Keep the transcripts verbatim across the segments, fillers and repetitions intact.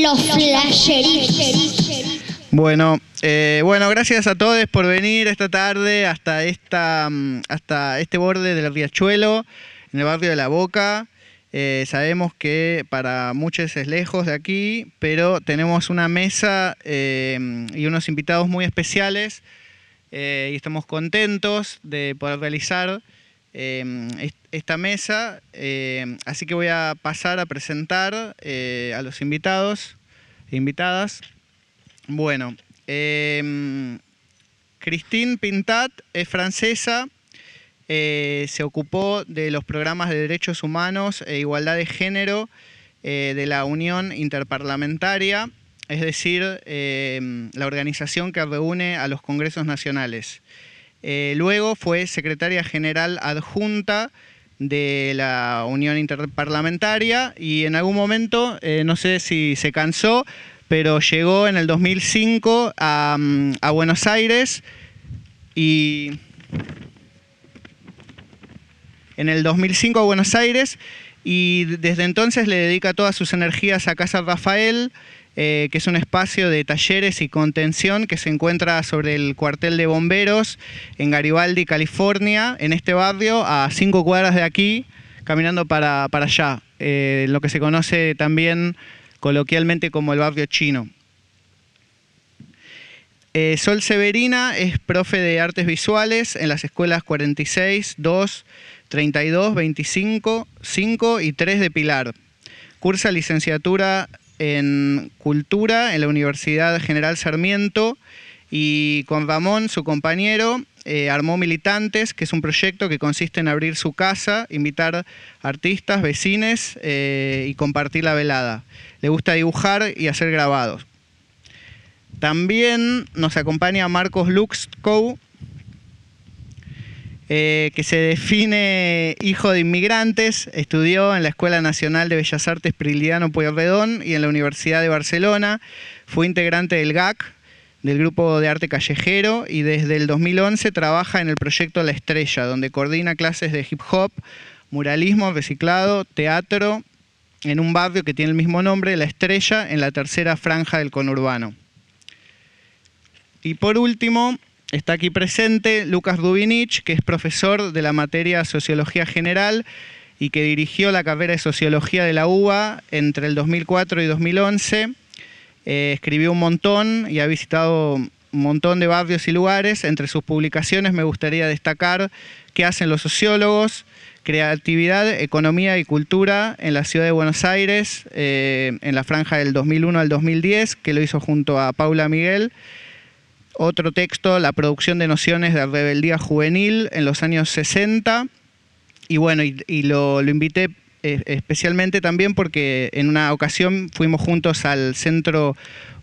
los flasheris. Bueno, eh, bueno, gracias a todos por venir esta tarde hasta, esta, hasta este borde del riachuelo, en el barrio de La Boca. Eh, sabemos que para muchos es lejos de aquí, pero tenemos una mesa eh, y unos invitados muy especiales eh, y estamos contentos de poder realizar eh, esta mesa. Eh, así que voy a pasar a presentar eh, a los invitados e invitadas. Bueno, eh, Christine Pintat es francesa. Eh, se ocupó de los programas de derechos humanos e igualdad de género eh, de la Unión Interparlamentaria, es decir, eh, la organización que reúne a los congresos nacionales. Eh, luego fue secretaria general adjunta de la Unión Interparlamentaria y en algún momento, eh, no sé si se cansó, pero llegó en el dos mil cinco a, a Buenos Aires y... En el dos mil cinco a Buenos Aires y desde entonces le dedica todas sus energías a Casa Rafael, eh, que es un espacio de talleres y contención que se encuentra sobre el cuartel de bomberos en Garibaldi, California, en este barrio, a cinco cuadras de aquí, caminando para, para allá, eh, lo que se conoce también coloquialmente como el barrio chino. Eh, Sol Severina es profe de artes visuales en las escuelas cuarenta y seis, dos, treinta y dos, veinticinco, cinco y tres de Pilar. Cursa licenciatura en Cultura en la Universidad General Sarmiento y con Ramón, su compañero, eh, armó Militantes, que es un proyecto que consiste en abrir su casa, invitar artistas, vecines eh, y compartir la velada. Le gusta dibujar y hacer grabados. También nos acompaña Marcos Luczkow, eh, que se define hijo de inmigrantes, estudió en la Escuela Nacional de Bellas Artes Prilidiano Pueyrredón y en la Universidad de Barcelona, fue integrante del G A C, del Grupo de Arte Callejero, y desde el dos mil once trabaja en el Proyecto La Estrella, donde coordina clases de hip hop, muralismo, reciclado, teatro, en un barrio que tiene el mismo nombre, La Estrella, en la tercera franja del conurbano. Y por último, está aquí presente Lucas Rubinich, que es profesor de la materia Sociología General y que dirigió la carrera de Sociología de la U B A entre el dos mil cuatro y dos mil once. Eh, escribió un montón y ha visitado un montón de barrios y lugares. Entre sus publicaciones me gustaría destacar ¿Qué hacen los sociólogos?, Creatividad, Economía y Cultura en la Ciudad de Buenos Aires, eh, en la franja del dos mil uno al dos mil diez, que lo hizo junto a Paula Miguel. Otro texto, La producción de nociones de rebeldía juvenil en los años sesenta. Y bueno, y, y lo, lo invité especialmente también porque en una ocasión fuimos juntos al centro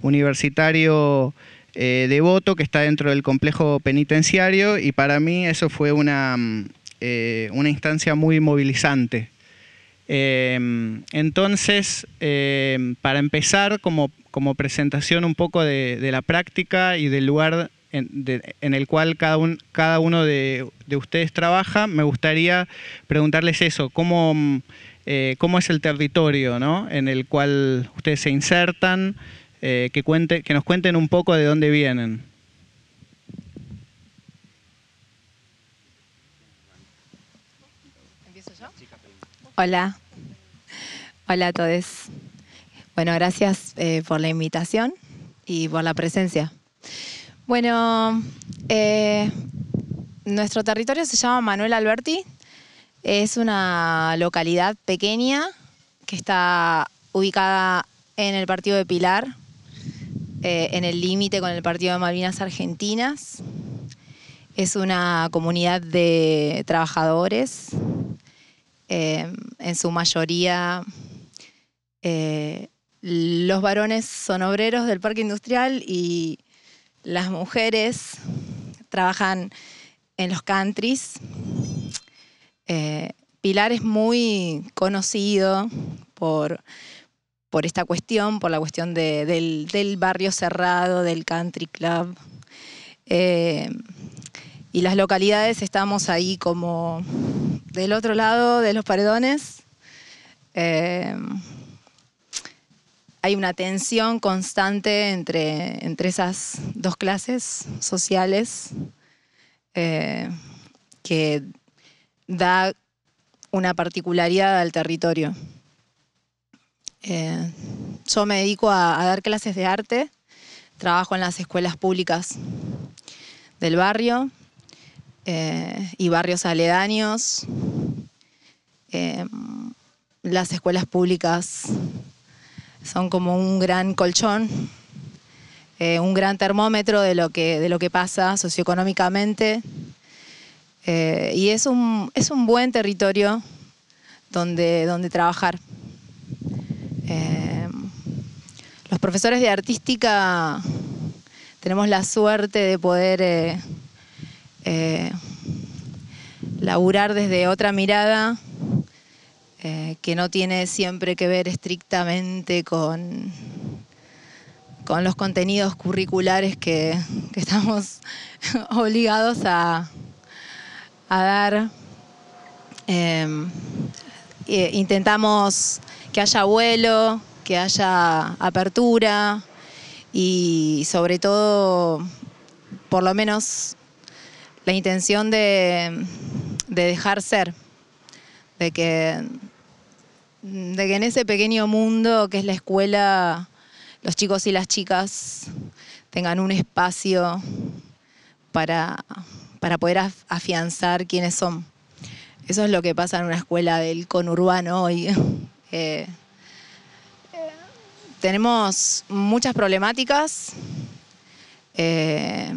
universitario eh, Devoto, que está dentro del complejo penitenciario, y para mí eso fue una, eh, una instancia muy movilizante. Eh, entonces, eh, para empezar, como, como presentación un poco de, de la práctica y del lugar en, de, en el cual cada, un, cada uno de, de ustedes trabaja, me gustaría preguntarles eso, cómo, eh, cómo es el territorio, ¿no?, en el cual ustedes se insertan, eh, que, cuente, que nos cuenten un poco de dónde vienen. Hola, hola a todos. Bueno, gracias eh, por la invitación y por la presencia. Bueno, eh, nuestro territorio se llama Manuel Alberti. Es una localidad pequeña que está ubicada en el partido de Pilar, eh, en el límite con el partido de Malvinas Argentinas. Es una comunidad de trabajadores. Eh, en su mayoría, eh, los varones son obreros del parque industrial y las mujeres trabajan en los countries. Eh, Pilar es muy conocido por, por esta cuestión, por la cuestión de, del, del barrio cerrado, del country club. Eh, y las localidades estamos ahí como... del otro lado de los paredones, eh, hay una tensión constante entre, entre esas dos clases sociales eh, que da una particularidad al territorio. Eh, yo me dedico a, a dar clases de arte, trabajo en las escuelas públicas del barrio eh, y barrios aledaños, eh, las escuelas públicas son como un gran colchón, eh, un gran termómetro de lo que, de lo que pasa socioeconómicamente. Eh, y es un, es un buen territorio donde, donde trabajar. Eh, los profesores de artística tenemos la suerte de poder eh, eh, laburar desde otra mirada eh, que no tiene siempre que ver estrictamente con, con los contenidos curriculares que, que estamos obligados a... a dar. Eh, intentamos que haya vuelo, que haya apertura y sobre todo, por lo menos, la intención de, de dejar ser, de que, de que en ese pequeño mundo que es la escuela, los chicos y las chicas tengan un espacio para... para poder afianzar quiénes son. Eso es lo que pasa en una escuela del conurbano hoy. Eh, tenemos muchas problemáticas. Eh,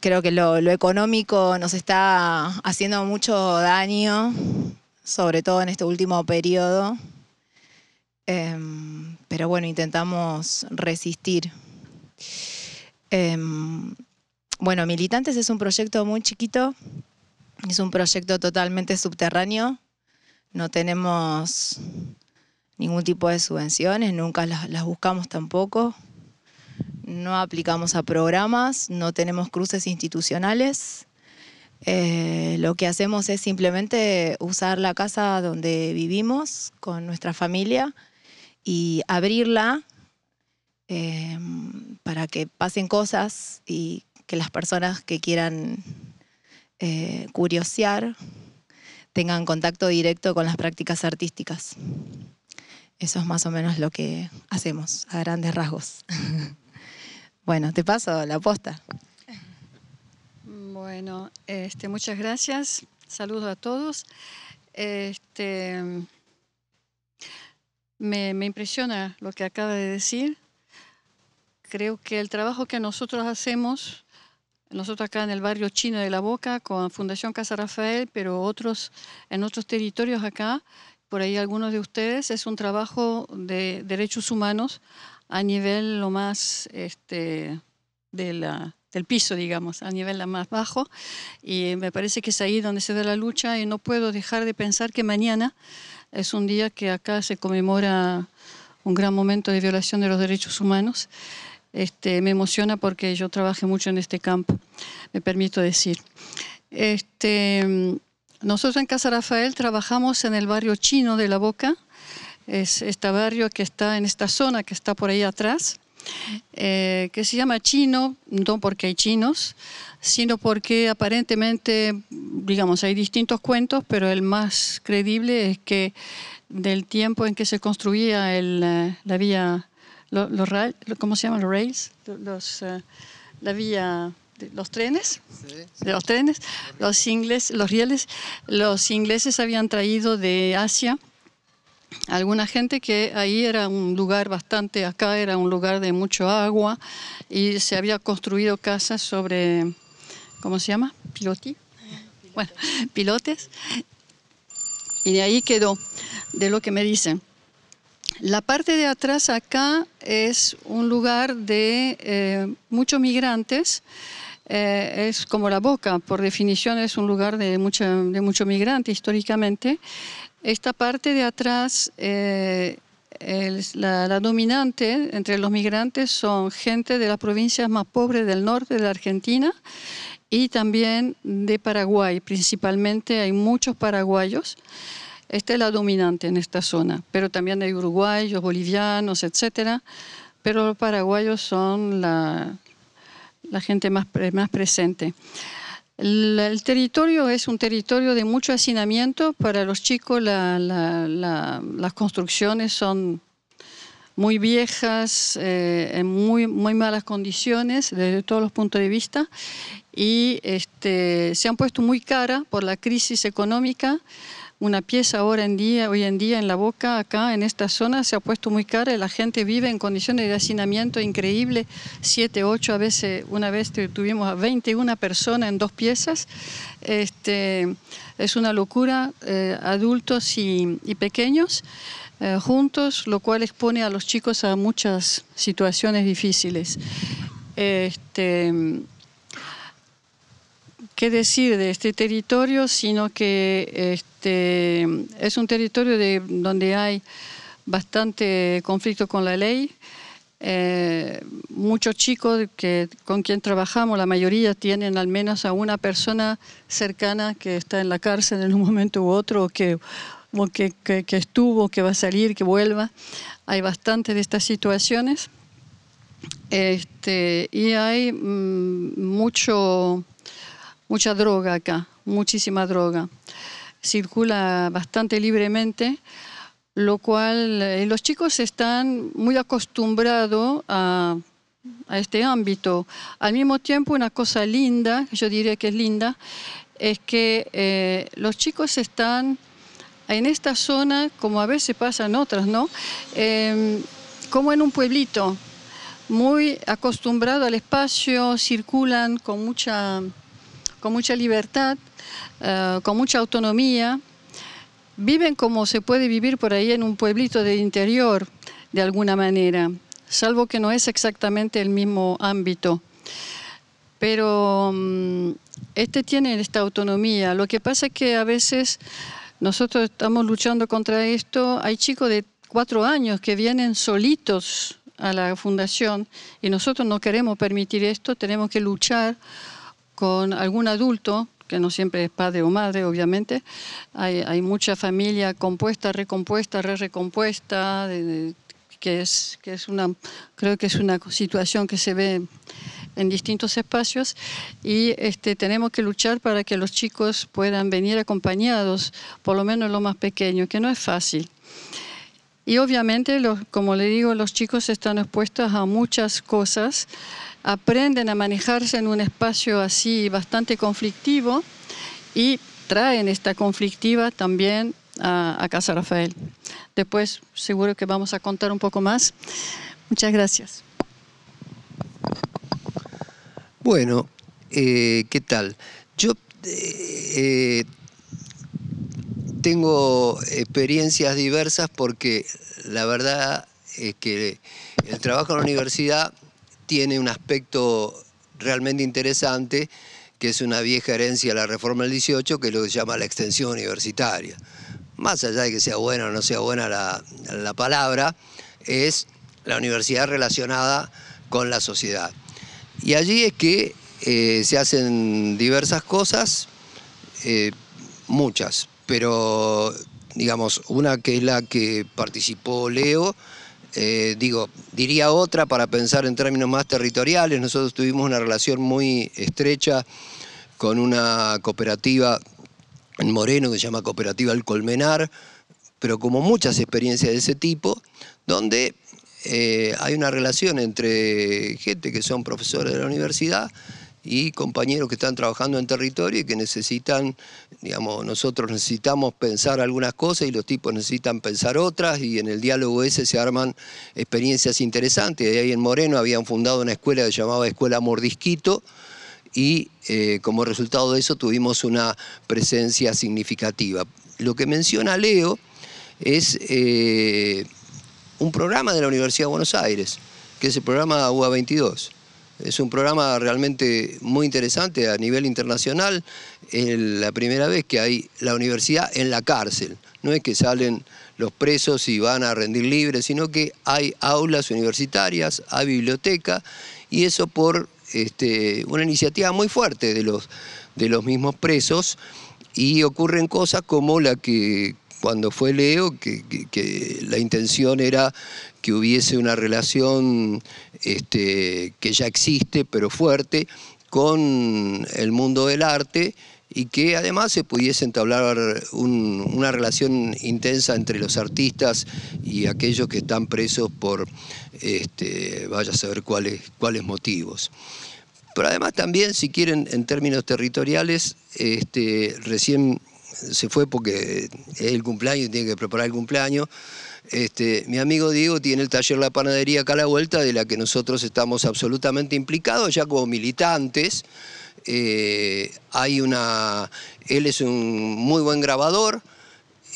creo que lo, lo económico nos está haciendo mucho daño, sobre todo en este último periodo. Eh, pero bueno, intentamos resistir. Eh, Bueno, Militantes es un proyecto muy chiquito, es un proyecto totalmente subterráneo, no tenemos ningún tipo de subvenciones, nunca las, las buscamos tampoco, no aplicamos a programas, no tenemos cruces institucionales, eh, lo que hacemos es simplemente usar la casa donde vivimos con nuestra familia y abrirla eh, para que pasen cosas y que las personas que quieran eh, curiosear tengan contacto directo con las prácticas artísticas. Eso es más o menos lo que hacemos, a grandes rasgos. Bueno, te paso la posta. Bueno, este, muchas gracias. Saludos a todos. Este, me, me impresiona lo que acaba de decir. Creo que el trabajo que nosotros hacemos... Nosotros acá en el barrio chino de La Boca, con Fundación Casa Rafael, pero otros en otros territorios acá, por ahí algunos de ustedes, es un trabajo de derechos humanos a nivel lo más este, de la, del piso, digamos, a nivel la más bajo. Y me parece que es ahí donde se da la lucha y no puedo dejar de pensar que mañana es un día que acá se conmemora un gran momento de violación de los derechos humanos. Este, me emociona porque yo trabajé mucho en este campo, me permito decir. Este, nosotros en Casa Rafael trabajamos en el barrio chino de La Boca, es este barrio que está en esta zona que está por ahí atrás, eh, que se llama chino, no porque hay chinos, sino porque aparentemente, digamos, hay distintos cuentos, pero el más creíble es que del tiempo en que se construía el, la vía... Los, los, ¿Cómo se llaman los rails? Los, uh, la vía, de, los trenes, sí, sí. De los trenes, los ingles, los rieles, los ingleses habían traído de Asia alguna gente que ahí era un lugar bastante, acá era un lugar de mucho agua y se había construido casas sobre, ¿cómo se llama? Piloti, Pilotes. Bueno, pilotes, y de ahí quedó, de lo que me dicen. La parte de atrás acá es un lugar de eh, muchos migrantes, eh, es como La Boca, por definición es un lugar de mucho, de mucho migrante históricamente. Esta parte de atrás, eh, el, la, la dominante entre los migrantes son gente de las provincias más pobres del norte de la Argentina y también de Paraguay, principalmente hay muchos paraguayos. Esta es la dominante en esta zona, pero también hay uruguayos, bolivianos, etcétera. Pero los paraguayos son la, la gente más, más presente. El, el territorio es un territorio de mucho hacinamiento. Para los chicos la, la, la, las construcciones son muy viejas, eh, en muy, muy malas condiciones desde todos los puntos de vista, y este, se han puesto muy cara por la crisis económica. Una pieza ahora en día, hoy en día en La Boca, acá en esta zona, se ha puesto muy cara y la gente vive en condiciones de hacinamiento increíble, siete, ocho, a veces, una vez tuvimos a veintiuna personas en dos piezas. Este, es una locura, eh, adultos y, y pequeños eh, juntos, lo cual expone a los chicos a muchas situaciones difíciles. Este, ¿Qué decir de este territorio? Sino que este, es un territorio de, donde hay bastante conflicto con la ley. Eh, muchos chicos que, con quien trabajamos, la mayoría tienen al menos a una persona cercana que está en la cárcel en un momento u otro, o que, o que, que, que estuvo, que va a salir, que vuelva. Hay bastante de estas situaciones. Este, y hay mmm, mucho... Mucha droga acá, muchísima droga. Circula bastante libremente, lo cual eh, los chicos están muy acostumbrados a, a este ámbito. Al mismo tiempo, una cosa linda, yo diría que es linda, es que eh, los chicos están en esta zona, como a veces pasa en otras, ¿no? Eh, como en un pueblito, muy acostumbrado al espacio, circulan con mucha... con mucha libertad, uh, con mucha autonomía. Viven como se puede vivir por ahí en un pueblito del interior, de alguna manera, salvo que no es exactamente el mismo ámbito. Pero um, este tiene esta autonomía. Lo que pasa es que a veces nosotros estamos luchando contra esto. Hay chicos de cuatro años que vienen solitos a la fundación y nosotros no queremos permitir esto, tenemos que luchar con algún adulto, que no siempre es padre o madre, obviamente. Hay, hay mucha familia compuesta, recompuesta, re-recompuesta, de, de, que, es, que es una, creo que es una situación que se ve en distintos espacios, y este, tenemos que luchar para que los chicos puedan venir acompañados, por lo menos los más pequeños, que no es fácil. Y obviamente, los, como le digo, los chicos están expuestos a muchas cosas, aprenden a manejarse en un espacio así bastante conflictivo y traen esta conflictiva también a, a Casa Rafael. Después seguro que vamos a contar un poco más. Muchas gracias. Bueno, eh, ¿qué tal? Yo... Eh, Tengo experiencias diversas porque la verdad es que el trabajo en la universidad tiene un aspecto realmente interesante, que es una vieja herencia de la reforma del dieciocho, que es lo que se llama la extensión universitaria. Más allá de que sea buena o no sea buena la, la palabra, es la universidad relacionada con la sociedad. Y allí es que eh, se hacen diversas cosas, eh, muchas. Pero, digamos, una que es la que participó Leo, eh, digo, diría otra para pensar en términos más territoriales. Nosotros tuvimos una relación muy estrecha con una cooperativa en Moreno que se llama Cooperativa El Colmenar, pero como muchas experiencias de ese tipo, donde eh, hay una relación entre gente que son profesores de la universidad y compañeros que están trabajando en territorio y que necesitan, digamos, nosotros necesitamos pensar algunas cosas y los tipos necesitan pensar otras, y en el diálogo ese se arman experiencias interesantes. De ahí en Moreno habían fundado una escuela que se llamaba Escuela Mordisquito, y eh, como resultado de eso tuvimos una presencia significativa. Lo que menciona Leo es eh, un programa de la Universidad de Buenos Aires, que es el programa U A veintidós. Es un programa realmente muy interesante a nivel internacional. Es la primera vez que hay la universidad en la cárcel. No es que salen los presos y van a rendir libres, sino que hay aulas universitarias, hay biblioteca, y eso por este, una iniciativa muy fuerte de los, de los mismos presos. Y ocurren cosas como la que cuando fue Leo, que, que, que la intención era que hubiese una relación este, que ya existe, pero fuerte, con el mundo del arte, y que además se pudiese entablar un, una relación intensa entre los artistas y aquellos que están presos por, este, vaya a saber cuáles, cuáles motivos. Pero además también, si quieren, en términos territoriales, este, recién se fue porque es el cumpleaños, tiene que preparar el cumpleaños, este, mi amigo Diego tiene el taller La Panadería acá a la vuelta, de la que nosotros estamos absolutamente implicados, ya como militantes. Eh, hay una, él es un muy buen grabador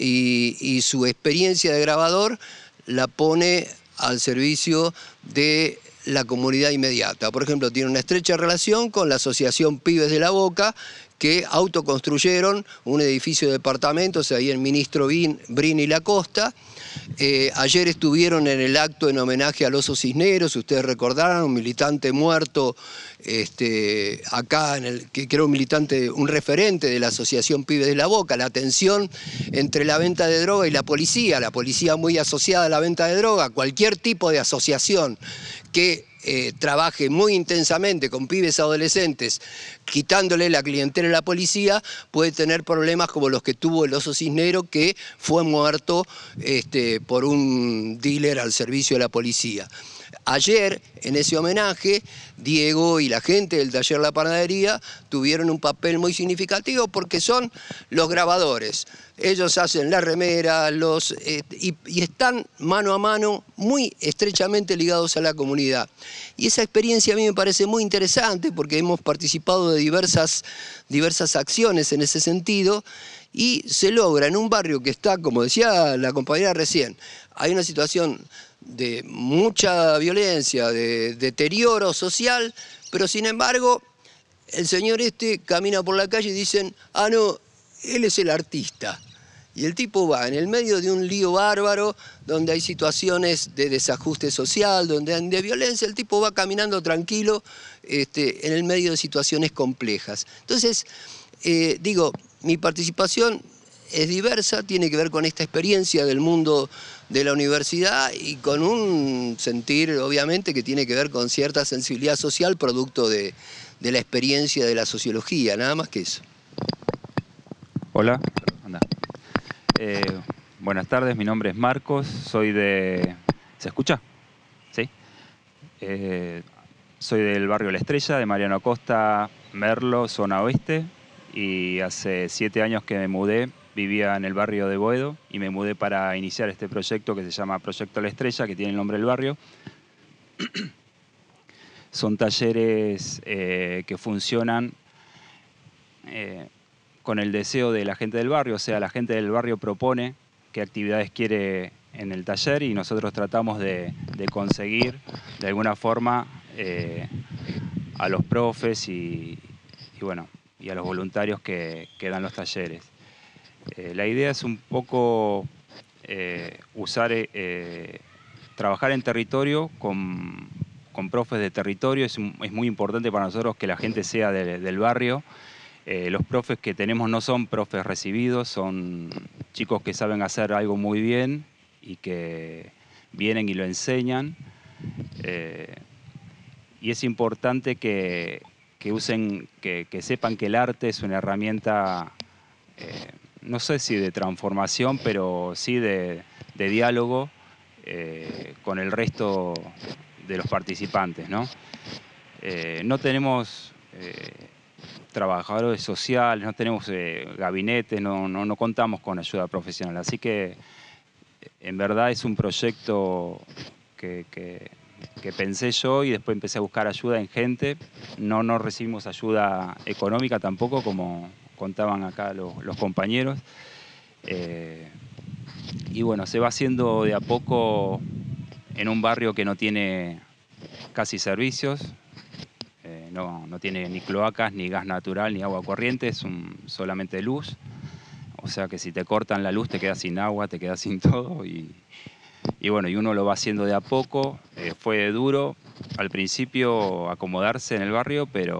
y, y su experiencia de grabador la pone al servicio de la comunidad inmediata. Por ejemplo, tiene una estrecha relación con la Asociación Pibes de la Boca, que autoconstruyeron un edificio de departamentos ahí en Ministro Brin y La Costa. Eh, ayer estuvieron en el acto en homenaje al Oso Cisneros, ustedes recordarán, un militante muerto este, acá, en el, que era un militante, un referente de la Asociación Pibes de la Boca, la tensión entre la venta de droga y la policía, la policía muy asociada a la venta de droga, cualquier tipo de asociación que Eh, trabaje muy intensamente con pibes adolescentes, quitándole la clientela a la policía, puede tener problemas como los que tuvo el Oso Cisneros, que fue muerto este, por un dealer al servicio de la policía. Ayer, en ese homenaje, Diego y la gente del taller La Panadería tuvieron un papel muy significativo porque son los grabadores. Ellos hacen la remera los, eh, y, y están mano a mano muy estrechamente ligados a la comunidad. Y esa experiencia a mí me parece muy interesante porque hemos participado de diversas, diversas acciones en ese sentido, y se logra en un barrio que está, como decía la compañera recién, hay una situación de mucha violencia, de deterioro social, pero sin embargo el señor este camina por la calle y dicen, ah no, él es el artista. Y el tipo va en el medio de un lío bárbaro, donde hay situaciones de desajuste social, donde hay de violencia, el tipo va caminando tranquilo este, en el medio de situaciones complejas. Entonces, eh, digo, mi participación es diversa, tiene que ver con esta experiencia del mundo de la universidad y con un sentir, obviamente, que tiene que ver con cierta sensibilidad social producto de, de la experiencia de la sociología, nada más que eso. Hola, anda. Eh, buenas tardes, mi nombre es Marcos, soy de... ¿Se escucha? ¿Sí? Eh, soy del barrio La Estrella, de Mariano Acosta, Merlo, zona oeste, y hace siete años que me mudé. Vivía en el barrio de Boedo y me mudé para iniciar este proyecto que se llama Proyecto La Estrella, que tiene el nombre del barrio. Son talleres eh, que funcionan eh, con el deseo de la gente del barrio, o sea, la gente del barrio propone qué actividades quiere en el taller y nosotros tratamos de, de conseguir de alguna forma eh, a los profes y, y, bueno, y a los voluntarios que, que dan los talleres. Eh, la idea es un poco eh, usar, eh, trabajar en territorio con, con profes de territorio. Es, un, es muy importante para nosotros que la gente sea de, del barrio. Eh, los profes que tenemos no son profes recibidos, son chicos que saben hacer algo muy bien y que vienen y lo enseñan. Eh, y es importante que, que, usen, que, que sepan que el arte es una herramienta... Eh, no sé si de transformación, pero sí de, de diálogo eh, con el resto de los participantes, ¿no? Eh, no tenemos eh, trabajadores sociales, no tenemos eh, gabinetes, no, no, no contamos con ayuda profesional. Así que, en verdad, es un proyecto que, que, que pensé yo y después empecé a buscar ayuda en gente. No, no recibimos ayuda económica tampoco, como... contaban acá los, los compañeros. Eh, y bueno, se va haciendo de a poco en un barrio que no tiene casi servicios, eh, no, no tiene ni cloacas, ni gas natural, ni agua corriente, es un, solamente luz. O sea que si te cortan la luz te quedas sin agua, te quedas sin todo. Y, y bueno, y uno lo va haciendo de a poco. Eh, fue duro al principio acomodarse en el barrio, pero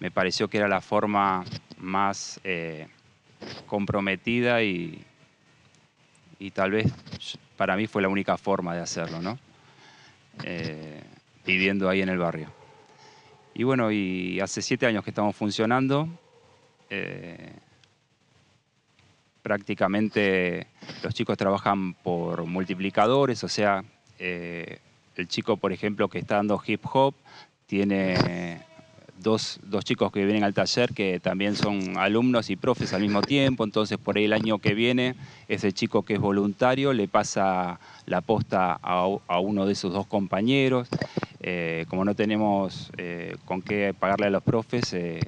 me pareció que era la forma más eh, comprometida y, y tal vez para mí fue la única forma de hacerlo, ¿no? Eh, viviendo ahí en el barrio. Y bueno, y hace siete años que estamos funcionando. Eh, prácticamente los chicos trabajan por multiplicadores, o sea, eh, el chico, por ejemplo, que está dando hip hop, tiene dos, dos chicos que vienen al taller que también son alumnos y profes al mismo tiempo, entonces por ahí el año que viene ese chico que es voluntario le pasa la posta a, a uno de sus dos compañeros. Eh, como no tenemos eh, con qué pagarle a los profes, eh,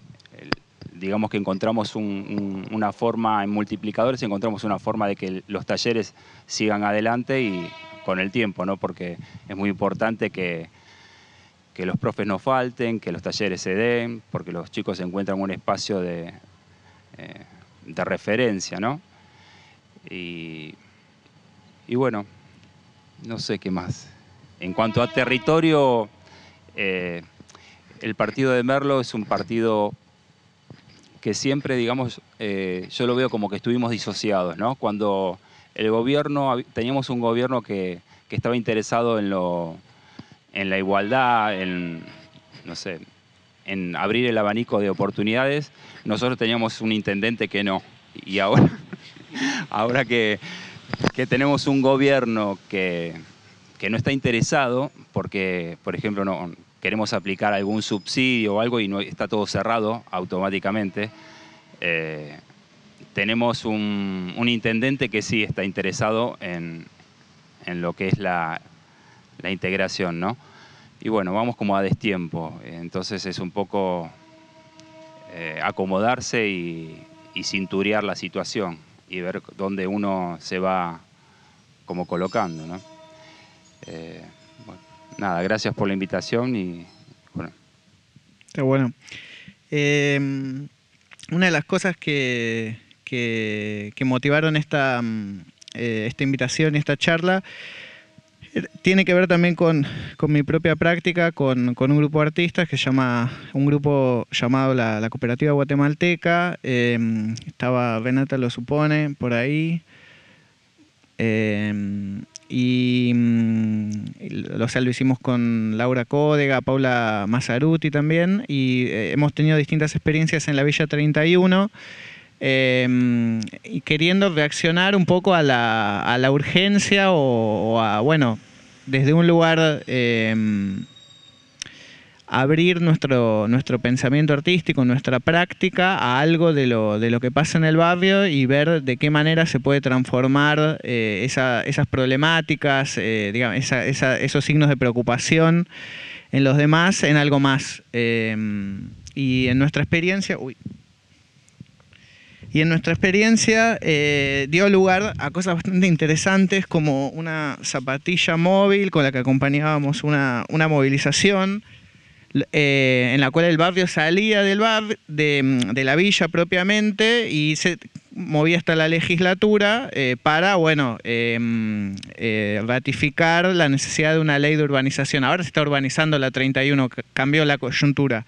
digamos que encontramos un, un, una forma, en multiplicadores encontramos una forma de que los talleres sigan adelante y con el tiempo, ¿no? Porque es muy importante que, que los profes no falten, que los talleres se den, porque los chicos encuentran un espacio de, eh, de referencia, ¿no? Y, y bueno, no sé qué más. En cuanto a territorio, eh, el partido de Merlo es un partido que siempre, digamos, eh, yo lo veo como que estuvimos disociados, ¿no? Cuando el gobierno, teníamos un gobierno que, que estaba interesado en, lo, en la igualdad, en, no sé, en abrir el abanico de oportunidades, nosotros teníamos un intendente que no. Y ahora, ahora que, que tenemos un gobierno que, que no está interesado, porque, por ejemplo, no... queremos aplicar algún subsidio o algo y no, está todo cerrado automáticamente. Eh, tenemos un, un intendente que sí está interesado en, en lo que es la, la integración, ¿no? Y bueno, vamos como a destiempo. Entonces es un poco eh, acomodarse y, y cinturear la situación y ver dónde uno se va como colocando, ¿no? Eh, bueno. Nada, gracias por la invitación y bueno. Está bueno. Eh, una de las cosas que, que, que motivaron esta, eh, esta invitación y esta charla eh, tiene que ver también con, con mi propia práctica, con, con un grupo de artistas que se llama, un grupo llamado la, la Cooperativa Guatemalteca. Eh, estaba Renata, lo supone, por ahí. Eh, Y, o sea, lo hicimos con Laura Códega, Paula Mazzaruti también, y eh, hemos tenido distintas experiencias en la Villa treinta y uno, eh, y queriendo reaccionar un poco a la, a la urgencia o, o a, bueno, desde un lugar eh, abrir nuestro, nuestro pensamiento artístico, nuestra práctica a algo de lo, de lo que pasa en el barrio y ver de qué manera se puede transformar eh, esa, esas problemáticas, eh, digamos, esa, esa, esos signos de preocupación en los demás en algo más. Eh, y en nuestra experiencia... Uy. Y en nuestra experiencia eh, dio lugar a cosas bastante interesantes como una zapatilla móvil con la que acompañábamos una, una movilización Eh, en la cual el barrio salía del bar, de, de la villa propiamente y se movía hasta la legislatura eh, para, bueno, eh, eh, ratificar la necesidad de una ley de urbanización. Ahora se está urbanizando la treinta y uno, cambió la coyuntura.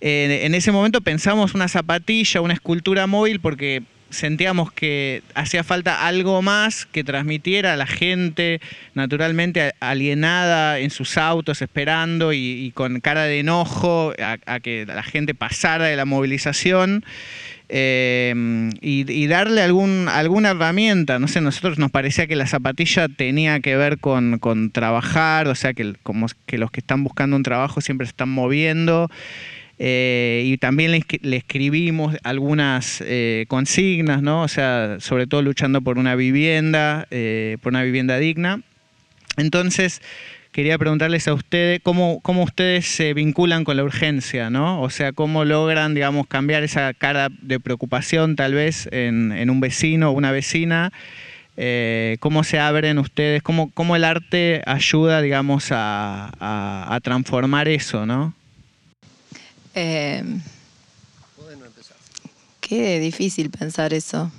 Eh, en ese momento pensamos una zapatilla, una escultura móvil, porque sentíamos que hacía falta algo más que transmitiera a la gente naturalmente alienada en sus autos, esperando y, y con cara de enojo a, a que la gente pasara de la movilización eh, y, y darle algún, alguna herramienta. No sé, nosotros nos parecía que la zapatilla tenía que ver con, con trabajar, o sea, que, como que los que están buscando un trabajo siempre se están moviendo. Eh, y también le, le escribimos algunas eh, consignas, ¿no? O sea, sobre todo luchando por una vivienda, eh, por una vivienda digna. Entonces, quería preguntarles a ustedes cómo, cómo ustedes se vinculan con la urgencia, ¿no? O sea, cómo logran, digamos, cambiar esa cara de preocupación tal vez en, en un vecino o una vecina. Eh, ¿Cómo se abren ustedes? ¿Cómo, cómo el arte ayuda, digamos, a, a, a transformar eso, ¿no? Eh, qué difícil pensar eso.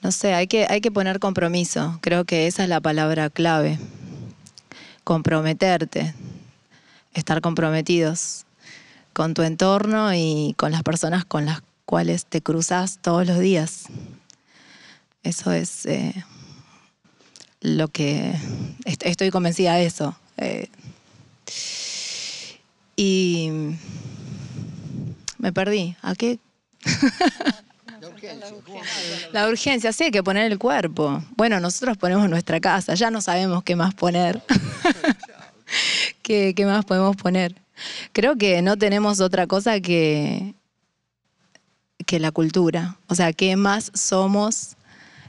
No sé, hay que, hay que poner compromiso. Creo que esa es la palabra clave. Comprometerte. Estar comprometidos con tu entorno y con las personas con las cuales te cruzas todos los días. Eso es eh, lo que... Est- estoy convencida de eso. Eh, y me perdí. ¿A qué...? La urgencia. La urgencia, sí, hay que poner el cuerpo. Bueno, nosotros ponemos nuestra casa, ya no sabemos qué más poner. ¿Qué, qué más podemos poner? Creo que no tenemos otra cosa que, que la cultura. O sea, ¿qué más somos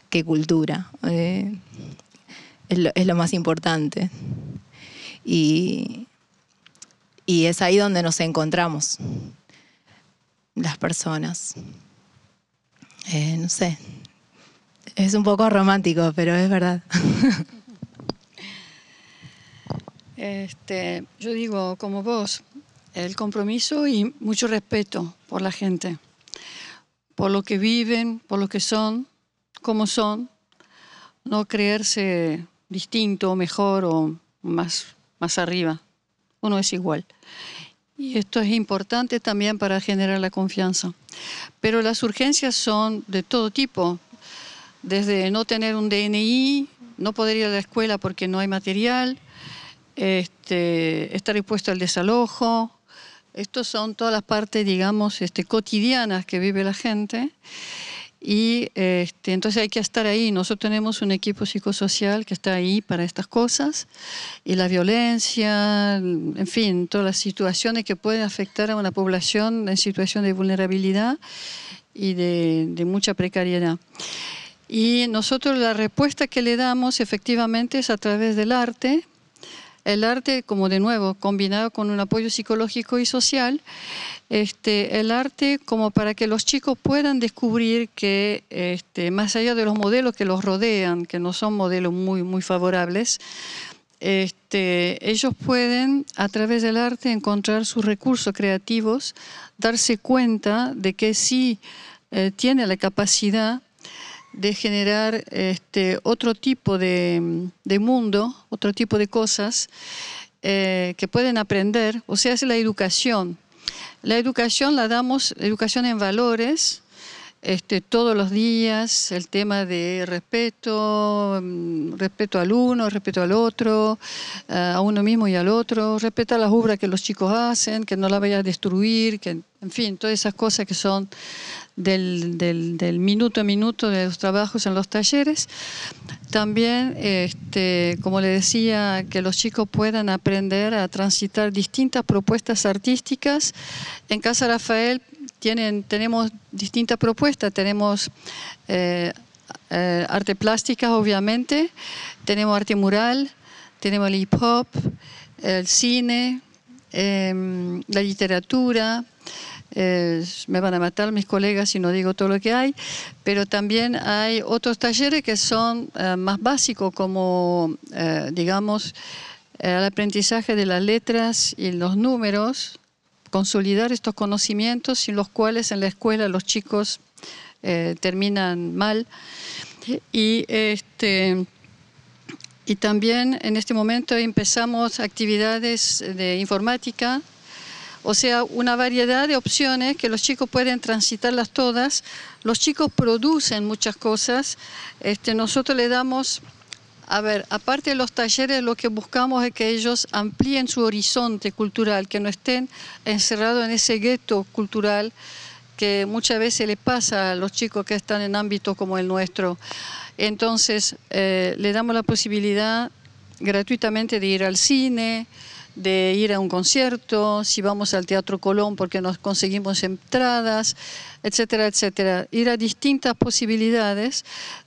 que cultura? Eh, es, lo, es lo más importante. Y, y es ahí donde nos encontramos las personas. Eh, no sé, es un poco romántico, pero es verdad. Este, yo digo, como vos, el compromiso y mucho respeto por la gente, por lo que viven, por lo que son, cómo son, no creerse distinto, mejor o más, más arriba. Uno es igual. Y esto es importante también para generar la confianza. Pero las urgencias son de todo tipo, desde no tener un D N I, no poder ir a la escuela porque no hay material, este, estar expuesto al desalojo. Estas son todas las partes, digamos, este, cotidianas que vive la gente. Y este, entonces hay que estar ahí. Nosotros tenemos un equipo psicosocial que está ahí para estas cosas. Y la violencia, en fin, todas las situaciones que pueden afectar a una población en situación de vulnerabilidad y de, de mucha precariedad. Y nosotros la respuesta que le damos efectivamente es a través del arte. El arte, como de nuevo, combinado con un apoyo psicológico y social, este, el arte como para que los chicos puedan descubrir que, este, más allá de los modelos que los rodean, que no son modelos muy, muy favorables, este, ellos pueden, a través del arte, encontrar sus recursos creativos, darse cuenta de que sí eh, tiene la capacidad de generar este, otro tipo de, de mundo, otro tipo de cosas eh, que pueden aprender. O sea, es la educación. La educación la damos, educación en valores, este, todos los días, el tema de respeto, respeto al uno, respeto al otro, a uno mismo y al otro, respetar las obras que los chicos hacen, que no las vayas a destruir, que, en fin, todas esas cosas que son... Del, del, del minuto a minuto de los trabajos en los talleres. También, este, como le decía, que los chicos puedan aprender a transitar distintas propuestas artísticas. En Casa Rafael tienen, tenemos distintas propuestas, tenemos eh, eh, arte plástica, obviamente, tenemos arte mural, tenemos el hip hop, el cine, eh, la literatura. Eh, me van a matar mis colegas si no digo todo lo que hay, pero también hay otros talleres que son eh, más básicos, como, eh, digamos, el aprendizaje de las letras y los números, consolidar estos conocimientos sin los cuales en la escuela los chicos eh, terminan mal. Y este... y también en este momento empezamos actividades de informática. O sea, una variedad de opciones que los chicos pueden transitarlas todas. Los chicos producen muchas cosas. Este, nosotros le damos, a ver, aparte de los talleres, lo que buscamos es que ellos amplíen su horizonte cultural, que no estén encerrados en ese gueto cultural que muchas veces le pasa a los chicos que están en ámbitos como el nuestro. Entonces, eh, le damos la posibilidad gratuitamente de ir al cine, de ir a un concierto, si vamos al Teatro Colón porque nos conseguimos entradas, etcétera, etcétera. Ir a distintas posibilidades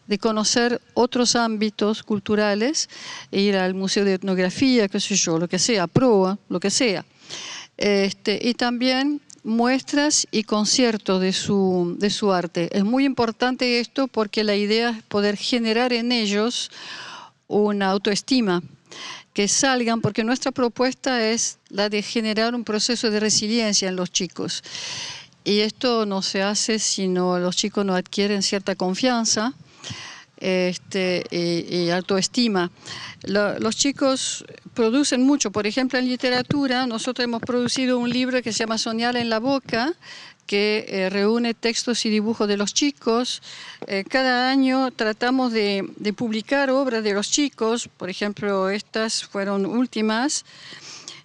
de conocer otros ámbitos culturales, e ir al Museo de Etnografía, qué sé yo, lo que sea, proa, lo que sea. Este, y también muestras y conciertos de su, de su arte. Es muy importante esto porque la idea es poder generar en ellos una autoestima, que salgan, porque nuestra propuesta es la de generar un proceso de resiliencia en los chicos. Y esto no se hace si no, los chicos no adquieren cierta confianza este, y, y autoestima. Lo, los chicos producen mucho. Por ejemplo, en literatura, nosotros hemos producido un libro que se llama Soñar en la Boca, que eh, reúne textos y dibujos de los chicos. Eh, cada año tratamos de, de publicar obras de los chicos, por ejemplo, estas fueron últimas.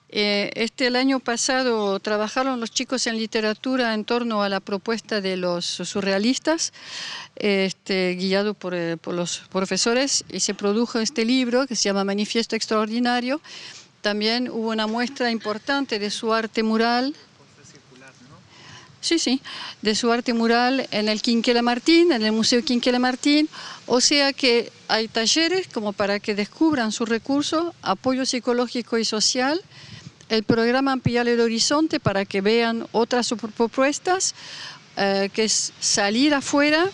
Eh, este, el año pasado trabajaron los chicos en literatura en torno a la propuesta de los surrealistas, este, guiado por, por los profesores, y se produjo este libro que se llama Manifiesto Extraordinario. También hubo una muestra importante de su arte mural. Sí, sí, de su arte mural en el Quinquela Martín, en el Museo Quinquela Martín. O sea que hay talleres como para que descubran sus recursos, apoyo psicológico y social, el programa Ampliar el Horizonte para que vean otras propuestas, eh, que es salir afuera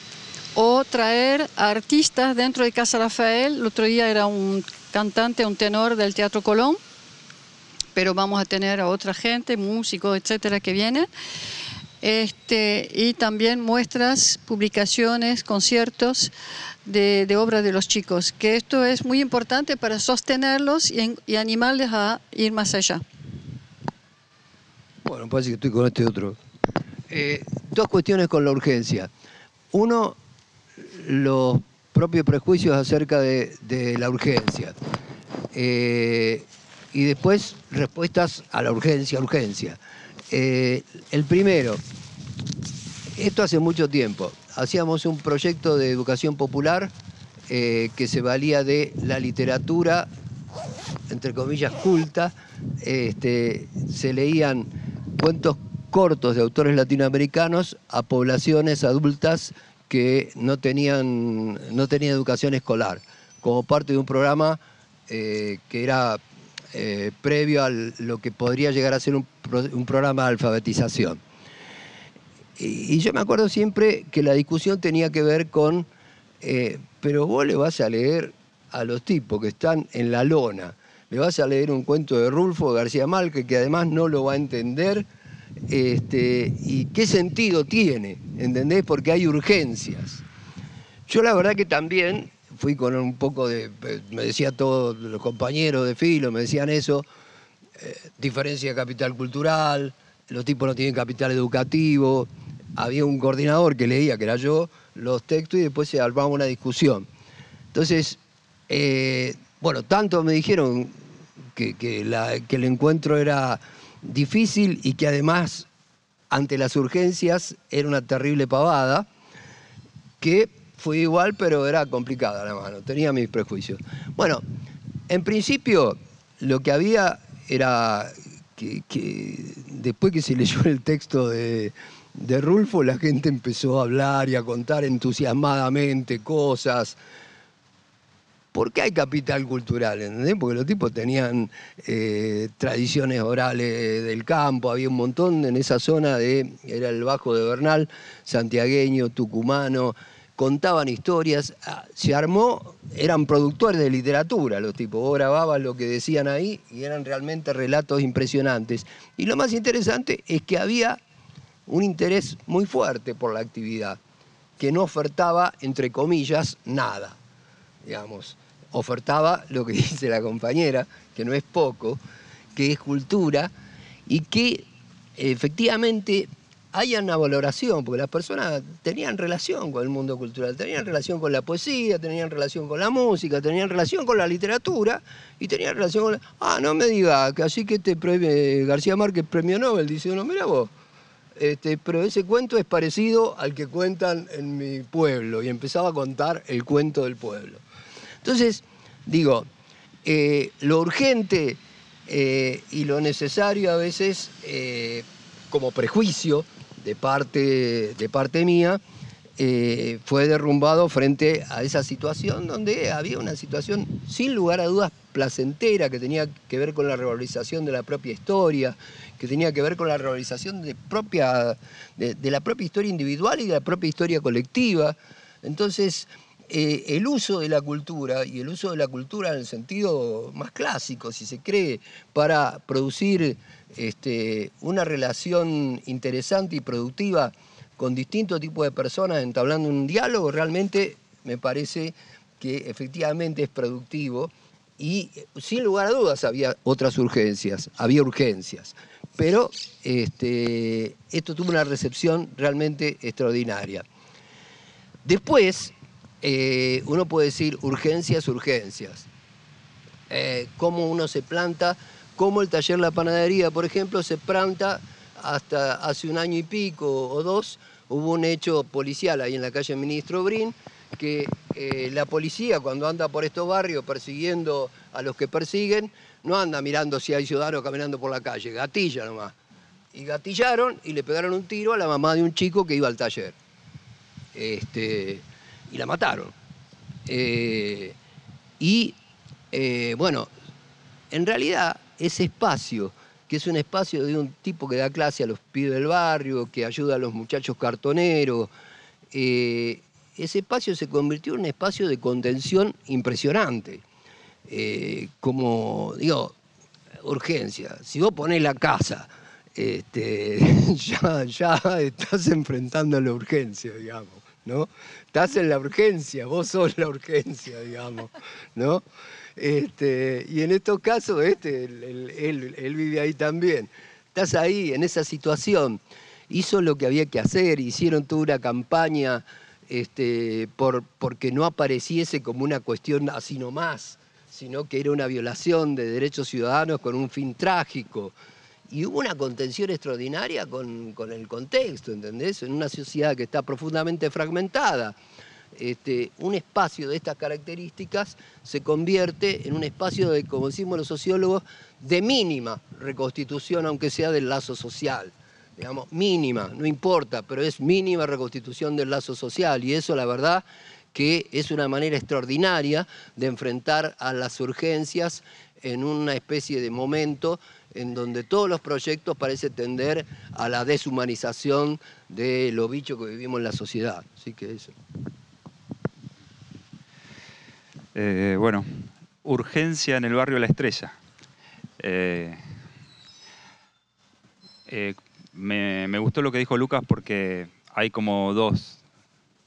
o traer a artistas dentro de Casa Rafael. El otro día era un cantante, un tenor del Teatro Colón, pero vamos a tener a otra gente, músicos, etcétera, que vienen. Este, y también muestras, publicaciones, conciertos de, de obras de los chicos, que esto es muy importante para sostenerlos y, y animarles a ir más allá. Bueno, parece que estoy con este otro. Eh, dos cuestiones con la urgencia. Uno, los propios prejuicios acerca de, de la urgencia. Eh, y después, respuestas a la urgencia, urgencia. Eh, el primero, esto hace mucho tiempo, hacíamos un proyecto de educación popular eh, que se valía de la literatura, entre comillas, culta. Este, se leían cuentos cortos de autores latinoamericanos a poblaciones adultas que no tenían, no tenían educación escolar, como parte de un programa eh, que era... Eh, previo a lo que podría llegar a ser un, pro, un programa de alfabetización. Y, y yo me acuerdo siempre que la discusión tenía que ver con, eh, pero vos le vas a leer a los tipos que están en la lona, le vas a leer un cuento de Rulfo, García Márquez, que además no lo va a entender, este, y qué sentido tiene, ¿entendés? Porque hay urgencias. Yo la verdad que también... Fui con un poco de... Me decía todos los compañeros de filo, me decían eso. Eh, diferencia de capital cultural, los tipos no tienen capital educativo. Había un coordinador que leía, que era yo, los textos y después se armaba una discusión. Entonces, eh, bueno, tanto me dijeron que, que, la, que el encuentro era difícil y que además, ante las urgencias, era una terrible pavada, que... Fui igual, pero era complicada la mano, tenía mis prejuicios. Bueno, en principio lo que había era que, que después que se leyó el texto de, de Rulfo, la gente empezó a hablar y a contar entusiasmadamente cosas. ¿Por qué hay capital cultural? ¿Entendés? Porque los tipos tenían eh, tradiciones orales del campo, había un montón en esa zona, de, era el Bajo de Bernal, santiagueño, tucumano... Contaban historias, se armó, eran productores de literatura los tipos, vos grababas lo que decían ahí y eran realmente relatos impresionantes. Y lo más interesante es que había un interés muy fuerte por la actividad, que no ofertaba, entre comillas, nada, digamos. Ofertaba lo que dice la compañera, que no es poco, que es cultura y que efectivamente... Hay una valoración, porque las personas tenían relación con el mundo cultural, tenían relación con la poesía, tenían relación con la música, tenían relación con la literatura y tenían relación con la... Ah, no me digas, que así que este premio, García Márquez premio Nobel, dice uno, mira vos, este, pero ese cuento es parecido al que cuentan en mi pueblo, y empezaba a contar el cuento del pueblo. Entonces, digo, eh, lo urgente eh, y lo necesario a veces, eh, como prejuicio, de parte, de parte mía, eh, fue derrumbado frente a esa situación donde había una situación sin lugar a dudas placentera que tenía que ver con la revalorización de la propia historia, que tenía que ver con la revalorización de, propia, de, de la propia historia individual y de la propia historia colectiva. Entonces, eh, el uso de la cultura, y el uso de la cultura en el sentido más clásico, si se cree, para producir... Este, una relación interesante y productiva con distintos tipos de personas entablando un diálogo, realmente me parece que efectivamente es productivo y sin lugar a dudas había otras urgencias, había urgencias, pero este, esto tuvo una recepción realmente extraordinaria. Después, eh, uno puede decir urgencias, urgencias. Eh, cómo uno se planta, cómo el taller La Panadería, por ejemplo, se planta hasta hace un año y pico o dos, hubo un hecho policial ahí en la calle Ministro Brin, que eh, la policía cuando anda por estos barrios persiguiendo a los que persiguen, no anda mirando si hay ciudadanos caminando por la calle, gatilla nomás. Y gatillaron y le pegaron un tiro a la mamá de un chico que iba al taller. Este, y la mataron. Eh, y eh, bueno, en realidad ese espacio, que es un espacio de un tipo que da clase a los pibes del barrio, que ayuda a los muchachos cartoneros, eh, ese espacio se convirtió en un espacio de contención impresionante. Eh, como, digo, urgencia. Si vos ponés la casa, este, ya, ya estás enfrentando a la urgencia, digamos, ¿no? Estás en la urgencia, vos sos la urgencia, digamos, ¿no? Este, y en estos casos, este, él, él, él vive ahí también. Estás ahí, en esa situación. Hizo lo que había que hacer, hicieron toda una campaña este, por, porque no apareciese como una cuestión así nomás, sino que era una violación de derechos ciudadanos con un fin trágico. Y hubo una contención extraordinaria con, con el contexto, ¿entendés? En una sociedad que está profundamente fragmentada, este, un espacio de estas características se convierte en un espacio de, como decimos los sociólogos, de mínima reconstitución, aunque sea del lazo social. Digamos, mínima, no importa, pero es mínima reconstitución del lazo social. Y eso, la verdad, que es una manera extraordinaria de enfrentar a las urgencias en una especie de momento en donde todos los proyectos parecen tender a la deshumanización de lo bicho que vivimos en la sociedad. Así que eso. Eh, bueno, urgencia en el barrio La Estrella. Eh, eh, me, me gustó lo que dijo Lucas porque hay como dos...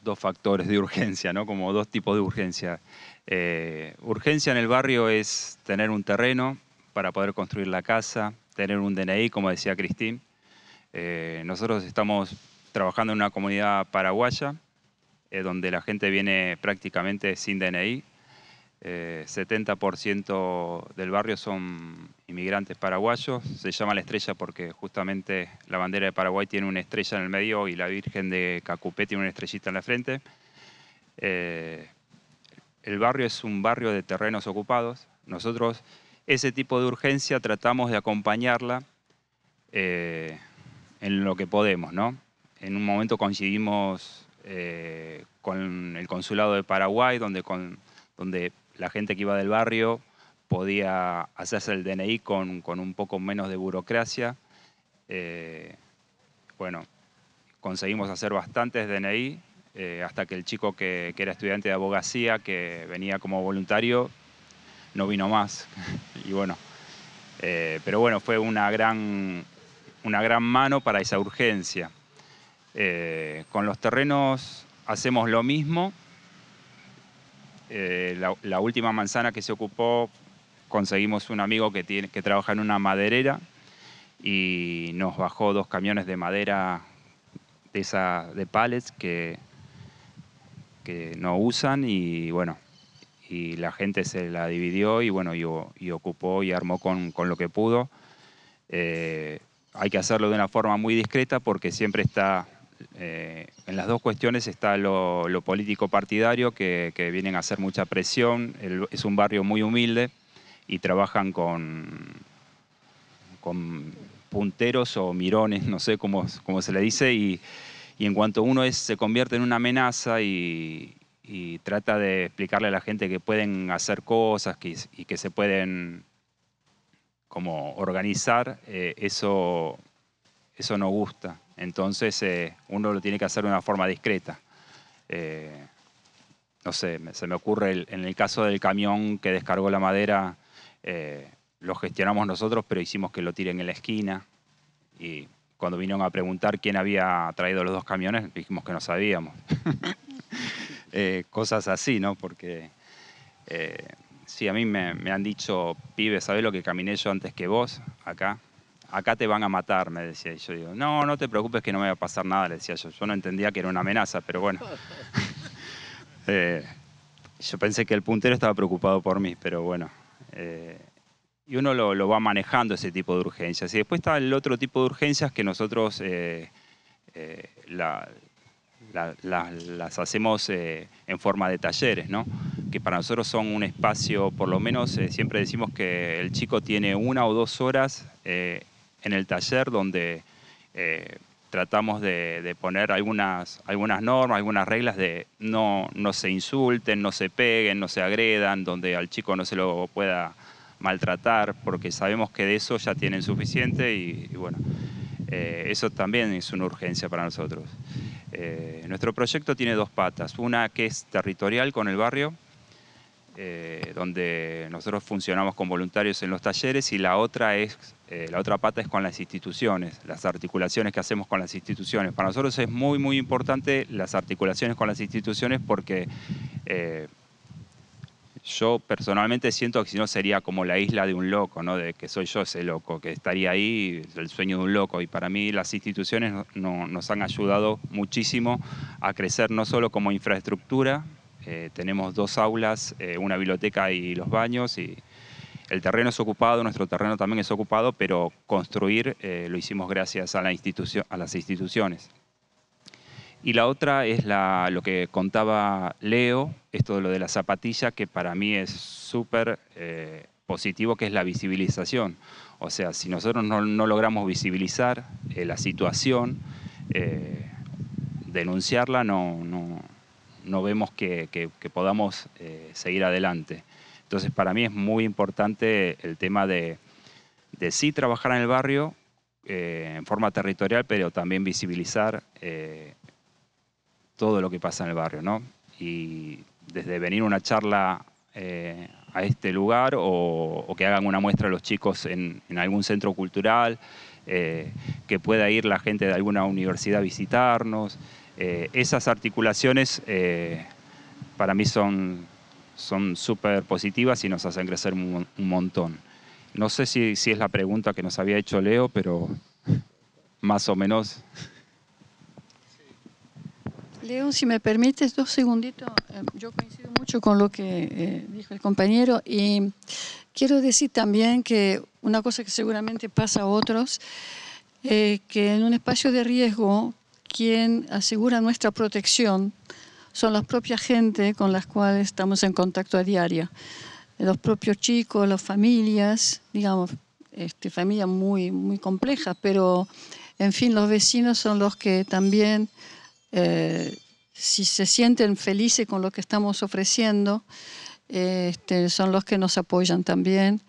dos factores de urgencia, ¿no? Como dos tipos de urgencia. Eh, urgencia en el barrio es tener un terreno para poder construir la casa, tener un D N I, como decía Christine. Eh, nosotros estamos trabajando en una comunidad paraguaya, eh, donde la gente viene prácticamente sin D N I. Eh, setenta por ciento del barrio son inmigrantes paraguayos. Se llama La Estrella porque justamente la bandera de Paraguay tiene una estrella en el medio y la Virgen de Cacupé tiene una estrellita en la frente. Eh, el barrio es un barrio de terrenos ocupados. Nosotros ese tipo de urgencia tratamos de acompañarla eh, en lo que podemos, ¿no? En un momento coincidimos eh, con el consulado de Paraguay, donde con, donde la gente que iba del barrio podía hacerse el D N I con, con un poco menos de burocracia. Eh, bueno, conseguimos hacer bastantes D N I, eh, hasta que el chico que, que era estudiante de abogacía, que venía como voluntario, no vino más. Y bueno, eh, pero bueno, fue una gran, una gran mano para esa urgencia. Eh, con los terrenos hacemos lo mismo. Eh, la, la última manzana que se ocupó, conseguimos un amigo que, tiene, que trabaja en una maderera y nos bajó dos camiones de madera de, esa, de pallets que, que no usan y bueno, y la gente se la dividió y bueno, y, y ocupó y armó con, con lo que pudo. Eh, hay que hacerlo de una forma muy discreta porque siempre está... Eh, en las dos cuestiones está lo, lo político partidario, que, que vienen a hacer mucha presión. El, es un barrio muy humilde y trabajan con, con punteros o mirones, no sé cómo, cómo se le dice, y, y en cuanto uno es, se convierte en una amenaza y, y trata de explicarle a la gente que pueden hacer cosas que, y que se pueden como organizar, eh, eso, eso no gusta. Entonces, eh, uno lo tiene que hacer de una forma discreta. Eh, no sé, se me ocurre, el, en el caso del camión que descargó la madera, eh, lo gestionamos nosotros, pero hicimos que lo tiren en la esquina. Y cuando vinieron a preguntar quién había traído los dos camiones, dijimos que no sabíamos. eh, cosas así, ¿no? Porque, eh, sí, a mí me, me han dicho, pibe, ¿sabés lo que caminé yo antes que vos acá? acá te van a matar, me decía. Y yo digo, no, no te preocupes que no me va a pasar nada, le decía yo. Yo no entendía que era una amenaza, pero bueno. eh, yo pensé que el puntero estaba preocupado por mí, pero bueno. Eh, y uno lo, lo va manejando ese tipo de urgencias. Y después está el otro tipo de urgencias que nosotros eh, eh, la, la, la, las hacemos eh, en forma de talleres, ¿no? Que para nosotros son un espacio, por lo menos eh, siempre decimos que el chico tiene una o dos horas eh, en el taller donde eh, tratamos de, de poner algunas, algunas normas, algunas reglas de no, no se insulten, no se peguen, no se agredan, donde al chico no se lo pueda maltratar, porque sabemos que de eso ya tienen suficiente y, y bueno, eh, eso también es una urgencia para nosotros. Eh, nuestro proyecto tiene dos patas, una que es territorial con el barrio, Eh, donde nosotros funcionamos con voluntarios en los talleres, y la otra, es, eh, la otra pata es con las instituciones, las articulaciones que hacemos con las instituciones. Para nosotros es muy, muy importante las articulaciones con las instituciones porque eh, yo personalmente siento que si no sería como la isla de un loco, ¿no? De que soy yo ese loco, que estaría ahí el sueño de un loco. Y para mí las instituciones no, nos han ayudado muchísimo a crecer no solo como infraestructura. Eh, tenemos dos aulas, eh, una biblioteca y los baños, y el terreno es ocupado, nuestro terreno también es ocupado, pero construir eh, lo hicimos gracias a, la institución, a las instituciones. Y la otra es la, lo que contaba Leo, esto de lo de la zapatilla, que para mí es súper eh, positivo, que es la visibilización. O sea, si nosotros no, no logramos visibilizar eh, la situación, eh, denunciarla no... no no vemos que, que, que podamos eh, seguir adelante. Entonces, para mí es muy importante el tema de, de sí trabajar en el barrio eh, en forma territorial, pero también visibilizar eh, todo lo que pasa en el barrio, ¿no? Y desde venir una charla eh, a este lugar o, o que hagan una muestra a los chicos en, en algún centro cultural, eh, que pueda ir la gente de alguna universidad a visitarnos. Eh, esas articulaciones eh, para mí son son súper positivas y nos hacen crecer un, un montón. No sé si, si es la pregunta que nos había hecho Leo, pero más o menos. Leo, si me permites dos segunditos, yo coincido mucho con lo que eh, dijo el compañero y quiero decir también que una cosa que seguramente pasa a otros, eh, que en un espacio de riesgo quien asegura nuestra protección son las propias gente con las cuales estamos en contacto a diario. Los propios chicos, las familias, digamos, este, familias muy, muy complejas, pero en fin, los vecinos son los que también, eh, si se sienten felices con lo que estamos ofreciendo, eh, este, son los que nos apoyan también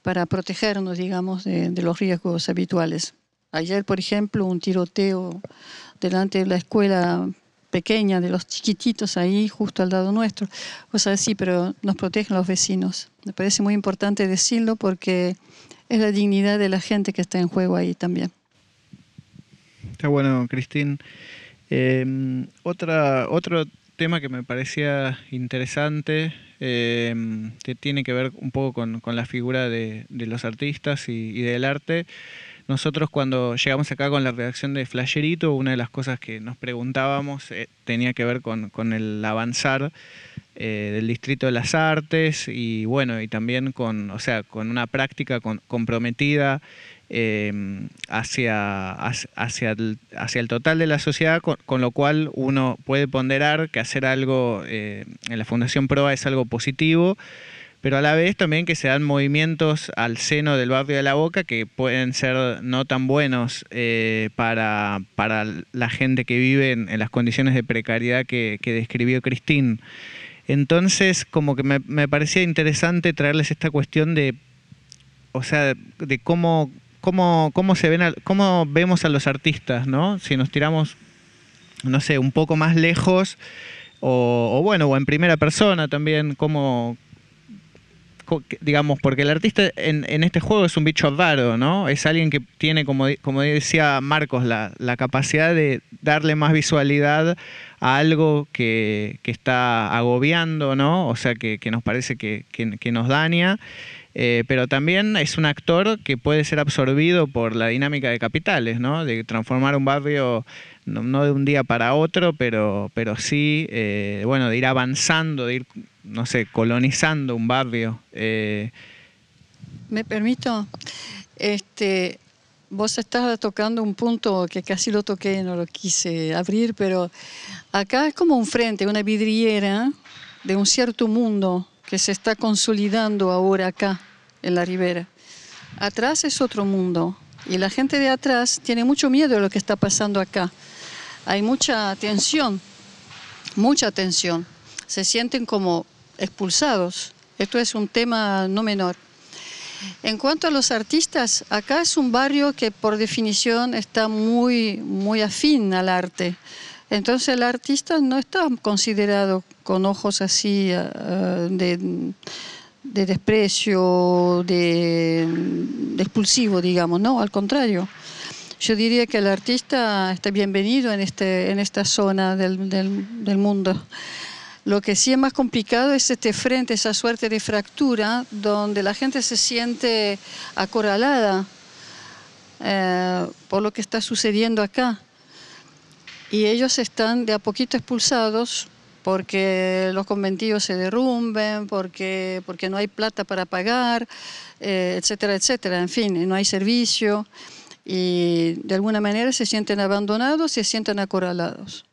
para protegernos, digamos, de, de los riesgos habituales. Ayer, por ejemplo, un tiroteo delante de la escuela pequeña, de los chiquititos ahí, justo al lado nuestro. O sea, sí, pero nos protegen los vecinos. Me parece muy importante decirlo porque es la dignidad de la gente que está en juego ahí también. Está bueno, Christine. Eh, otra, otro tema que me parecía interesante, eh, que tiene que ver un poco con, con la figura de, de los artistas y, y del arte. Nosotros cuando llegamos acá con la redacción de Flasherito, una de las cosas que nos preguntábamos eh, tenía que ver con, con el avanzar eh, del Distrito de las Artes y bueno, y también con, o sea, con una práctica con, comprometida eh, hacia, hacia, el, hacia el total de la sociedad, con, con lo cual uno puede ponderar que hacer algo eh, en la Fundación Proa es algo positivo, pero a la vez también que se dan movimientos al seno del barrio de La Boca que pueden ser no tan buenos eh, para, para la gente que vive en, en las condiciones de precariedad que, que describió Christine. Entonces, como que me, me parecía interesante traerles esta cuestión de, o sea, de cómo, cómo, cómo, se ven a, cómo vemos a los artistas, ¿no? Si nos tiramos, no sé, un poco más lejos, o, o bueno, o en primera persona también, cómo... digamos, porque el artista en, en este juego es un bicho raro, ¿no? Es alguien que tiene, como, como decía Marcos, la, la capacidad de darle más visualidad a algo que, que está agobiando, ¿no? O sea, que, que nos parece que, que, que nos daña. eh, pero también es un actor que puede ser absorbido por la dinámica de capitales, ¿no? De transformar un barrio, no, no de un día para otro, pero, pero sí, eh, bueno, de ir avanzando, de ir, no sé, colonizando un barrio. Eh. ¿Me permito? Este... Vos estás tocando un punto que casi lo toqué, no lo quise abrir, pero acá es como un frente, una vidriera de un cierto mundo que se está consolidando ahora acá, en la ribera. Atrás es otro mundo y la gente de atrás tiene mucho miedo de lo que está pasando acá. Hay mucha tensión, mucha tensión. Se sienten como expulsados. Esto es un tema no menor. En cuanto a los artistas, acá es un barrio que por definición está muy, muy afín al arte. Entonces el artista no está considerado con ojos así uh, de, de desprecio, de, de expulsivo, digamos, no, al contrario. Yo diría que el artista está bienvenido en, este, en esta zona del, del, del mundo. Lo que sí es más complicado es este frente, esa suerte de fractura donde la gente se siente acorralada eh, por lo que está sucediendo acá. Y ellos están de a poquito expulsados porque los conventillos se derrumben, porque, porque no hay plata para pagar, eh, etcétera, etcétera. En fin, no hay servicio y de alguna manera se sienten abandonados, se sienten acorralados.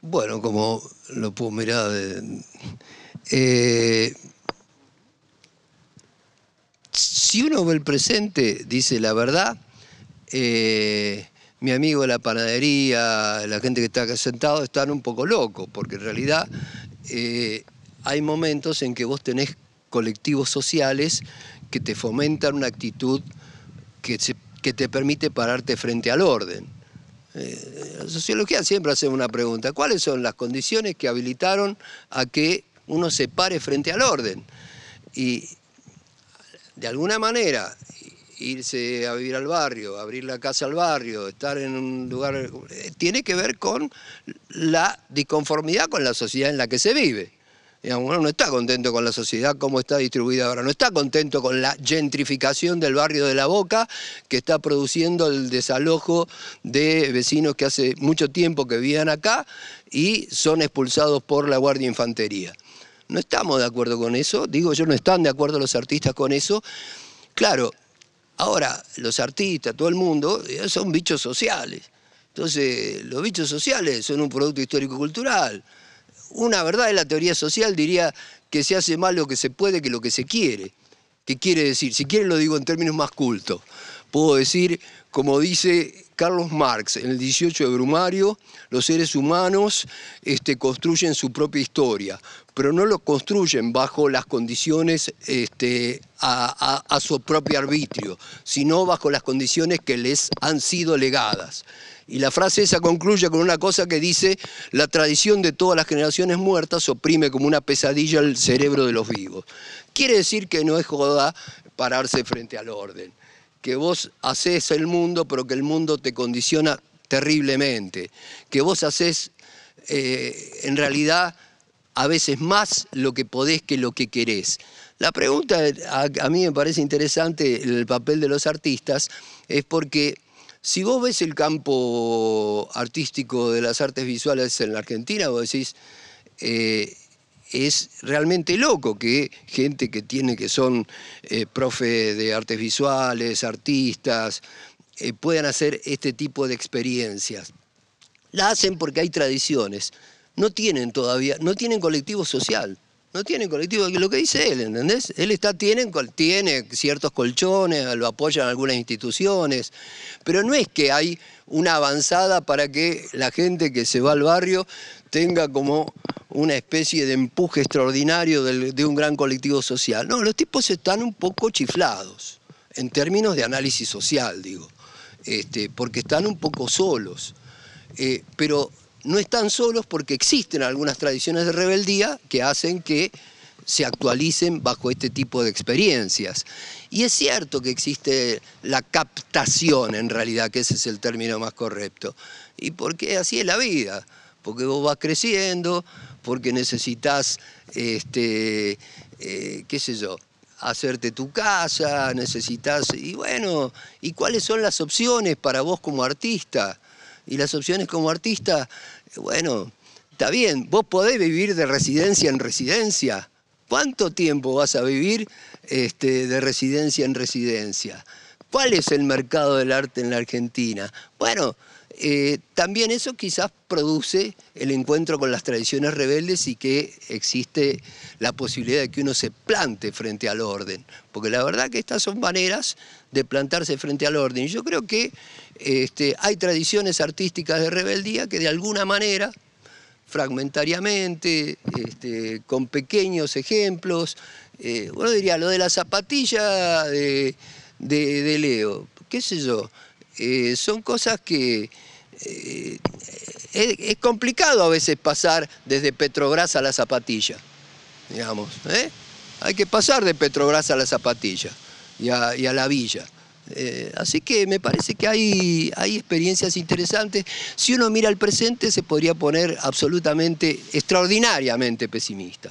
Bueno, como lo puedo mirar, eh, si uno ve el presente, dice la verdad, eh, mi amigo de la panadería, la gente que está acá sentado, están un poco locos, porque en realidad eh, hay momentos en que vos tenés colectivos sociales que te fomentan una actitud que, se, que te permite pararte frente al orden. La sociología siempre hace una pregunta: ¿cuáles son las condiciones que habilitaron a que uno se pare frente al orden? Y de alguna manera irse a vivir al barrio, abrir la casa al barrio, estar en un lugar, tiene que ver con la disconformidad con la sociedad en la que se vive. Uno no está contento con la sociedad como está distribuida ahora, no está contento con la gentrificación del barrio de La Boca que está produciendo el desalojo de vecinos que hace mucho tiempo que vivían acá y son expulsados por la Guardia de Infantería. No estamos de acuerdo con eso, digo yo, no están de acuerdo los artistas con eso. Claro, ahora los artistas, todo el mundo, son bichos sociales. Entonces, los bichos sociales son un producto histórico-cultural. Una verdad de la teoría social diría que se hace más lo que se puede que lo que se quiere. ¿Qué quiere decir? Si quieren lo digo en términos más cultos. Puedo decir, como dice Carlos Marx en el dieciocho de Brumario, los seres humanos este, construyen su propia historia, pero no lo construyen bajo las condiciones este, a, a, a su propio arbitrio, sino bajo las condiciones que les han sido legadas. Y la frase esa concluye con una cosa que dice: la tradición de todas las generaciones muertas oprime como una pesadilla el cerebro de los vivos. Quiere decir que no es joda pararse frente al orden, que vos hacés el mundo pero que el mundo te condiciona terriblemente, que vos hacés eh, en realidad a veces más lo que podés que lo que querés. La pregunta a, a mí me parece interesante el papel de los artistas es porque si vos ves el campo artístico de las artes visuales en la Argentina, vos decís, eh, es realmente loco que gente que tiene, que son eh, profe de artes visuales, artistas, eh, puedan hacer este tipo de experiencias. La hacen porque hay tradiciones. No tienen todavía, no tienen colectivo social. No tienen colectivo, lo que dice él, ¿entendés? Él está, tiene, tiene ciertos colchones, lo apoyan algunas instituciones, pero no es que hay una avanzada para que la gente que se va al barrio tenga como una especie de empuje extraordinario del, de un gran colectivo social. No, los tipos están un poco chiflados, en términos de análisis social, digo, este, porque están un poco solos, eh, pero no están solos porque existen algunas tradiciones de rebeldía que hacen que se actualicen bajo este tipo de experiencias. Y es cierto que existe la captación, en realidad, que ese es el término más correcto. Y porque así es la vida. porque vos vas creciendo, porque necesitas, este, eh, qué sé yo, hacerte tu casa, necesitas, y bueno, ¿y cuáles son las opciones para vos como artista? Y las opciones como artista, bueno, está bien, vos podés vivir de residencia en residencia. ¿Cuánto tiempo vas a vivir este, de residencia en residencia? ¿Cuál es el mercado del arte en la Argentina? Bueno, eh, también eso quizás produce el encuentro con las tradiciones rebeldes y que existe la posibilidad de que uno se plante frente al orden. Porque la verdad que estas son maneras de plantarse frente al orden. Y yo creo que este, hay tradiciones artísticas de rebeldía que de alguna manera, fragmentariamente, este, con pequeños ejemplos. Eh, uno diría, lo de la zapatilla de, de, de Leo, qué sé yo, eh, son cosas que eh, es, es complicado a veces pasar desde Petrobras a la zapatilla, digamos, ¿eh? Hay que pasar de Petrobras a la zapatilla y a, y a la villa. Eh, así que me parece que hay, hay experiencias interesantes. Si uno mira el presente se podría poner absolutamente, extraordinariamente pesimista.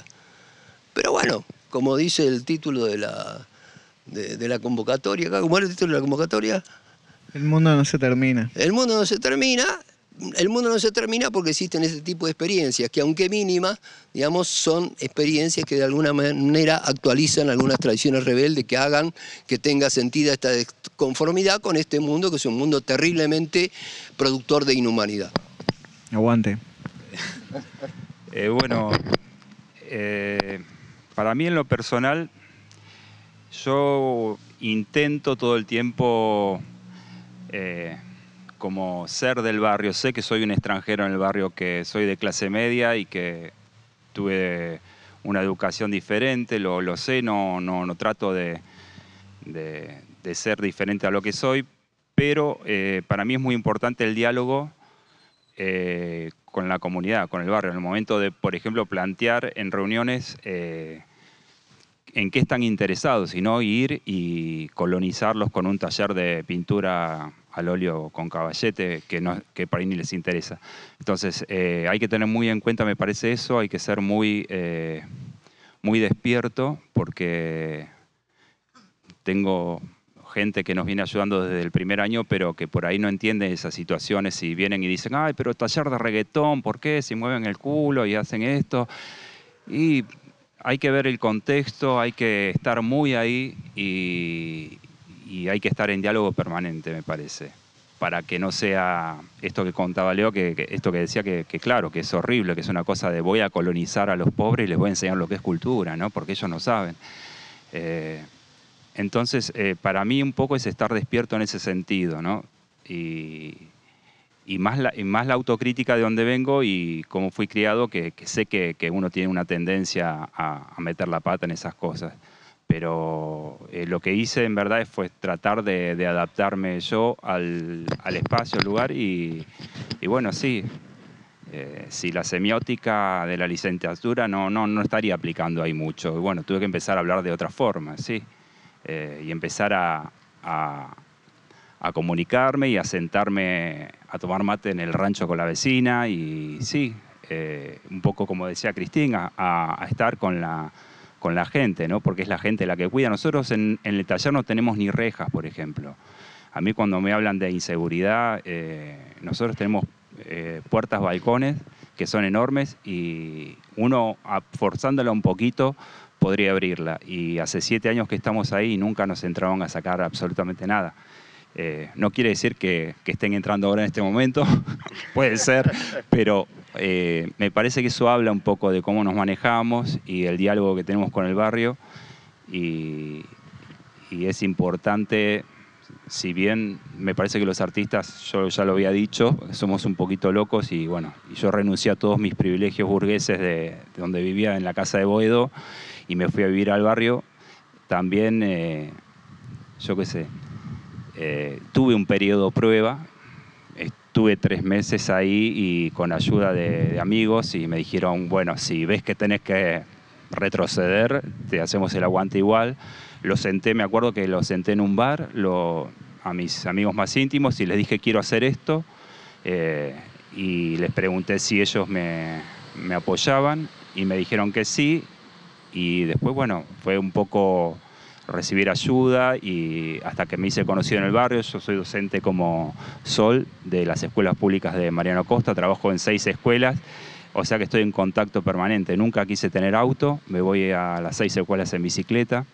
Pero bueno, como dice el título de la, de, de la convocatoria, ¿cómo era el título de la convocatoria? El mundo no se termina. El mundo no se termina. El mundo no se termina porque existen este tipo de experiencias, que aunque mínimas, digamos, son experiencias que de alguna manera actualizan algunas tradiciones rebeldes que hagan que tenga sentido esta desconformidad con este mundo, que es un mundo terriblemente productor de inhumanidad. Aguante. eh, bueno, eh, para mí en lo personal, yo intento todo el tiempo... Eh, como ser del barrio, sé que soy un extranjero en el barrio, que soy de clase media y que tuve una educación diferente, lo, lo sé, no, no, no trato de, de, de ser diferente a lo que soy, pero eh, para mí es muy importante el diálogo eh, con la comunidad, con el barrio, en el momento de, por ejemplo, plantear en reuniones eh, en qué están interesados, sino ir y colonizarlos con un taller de pintura al óleo con caballete, que, no, que para ahí ni les interesa. Entonces, eh, hay que tener muy en cuenta, me parece eso, hay que ser muy, eh, muy despierto, porque tengo gente que nos viene ayudando desde el primer año, pero que por ahí no entiende esas situaciones y vienen y dicen, ay, pero taller de reggaetón, ¿por qué? Si mueven el culo y hacen esto. Y hay que ver el contexto, hay que estar muy ahí y... y hay que estar en diálogo permanente, me parece, para que no sea esto que contaba Leo, que, que esto que decía, que, que claro, que es horrible, que es una cosa de voy a colonizar a los pobres y les voy a enseñar lo que es cultura, ¿no? Porque ellos no saben. Eh, entonces, eh, para mí un poco es estar despierto en ese sentido, ¿no? Y, y, más, la, y más la autocrítica de dónde vengo y cómo fui criado, que, que sé que, que uno tiene una tendencia a, a meter la pata en esas cosas. Pero eh, lo que hice en verdad fue tratar de, de adaptarme yo al, al espacio, al lugar y, y bueno, sí, eh, si la semiótica de la licenciatura no, no, no estaría aplicando ahí mucho. Bueno, tuve que empezar a hablar de otra forma, sí, eh, y empezar a, a, a comunicarme y a sentarme a tomar mate en el rancho con la vecina y sí, eh, un poco como decía Cristina, a, a estar con la... con la gente, ¿no? Porque es la gente la que cuida. Nosotros en, en el taller no tenemos ni rejas, por ejemplo. A mí cuando me hablan de inseguridad, eh, nosotros tenemos eh, puertas, balcones, que son enormes, y uno, forzándola un poquito, podría abrirla. Y hace siete años que estamos ahí y nunca nos entraron a sacar absolutamente nada. Eh, no quiere decir que, que estén entrando ahora en este momento, puede ser, pero... Eh, me parece que eso habla un poco de cómo nos manejamos y el diálogo que tenemos con el barrio y, y es importante, si bien me parece que los artistas, yo ya lo había dicho, somos un poquito locos y bueno, yo renuncié a todos mis privilegios burgueses de, de donde vivía en la casa de Boedo y me fui a vivir al barrio, también, eh, yo qué sé, eh, tuve un periodo prueba. Estuve tres meses ahí y con ayuda de, de amigos y me dijeron, bueno, si ves que tenés que retroceder, te hacemos el aguante igual. Lo senté, me acuerdo que lo senté en un bar lo, a mis amigos más íntimos y les dije, quiero hacer esto. Eh, y les pregunté si ellos me, me apoyaban y me dijeron que sí. Y después, bueno, fue un poco recibir ayuda y hasta que me hice conocido en el barrio. Yo soy docente como Sol de las escuelas públicas de Mariano Acosta, trabajo en seis escuelas, o sea que estoy en contacto permanente. Nunca quise tener auto, me voy a las seis escuelas en bicicleta.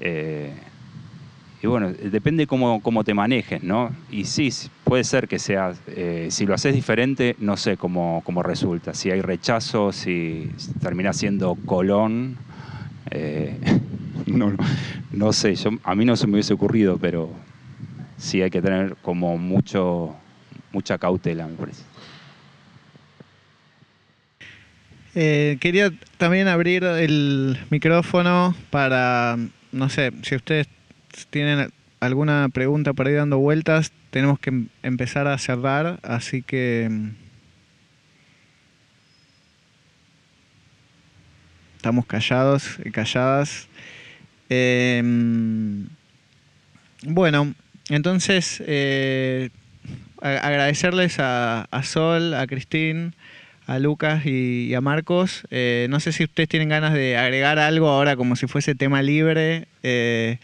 Eh, y bueno, depende cómo, cómo te manejes, ¿no? Y sí, puede ser que sea, eh, si lo haces diferente, no sé cómo, cómo resulta. Si hay rechazo, si terminás siendo Colón, eh, no, no, no sé, yo, a mí no se me hubiese ocurrido, pero sí hay que tener como mucho, mucha cautela, me parece. Eh, quería también abrir el micrófono para, no sé, si ustedes tienen alguna pregunta para ir dando vueltas, tenemos que empezar a cerrar, así que estamos callados y calladas. Eh, bueno, entonces eh, agradecerles a, a Sol, a Christine, a Lucas y a Marcos. Eh, no sé si ustedes tienen ganas de agregar algo ahora como si fuese tema libre. Eh,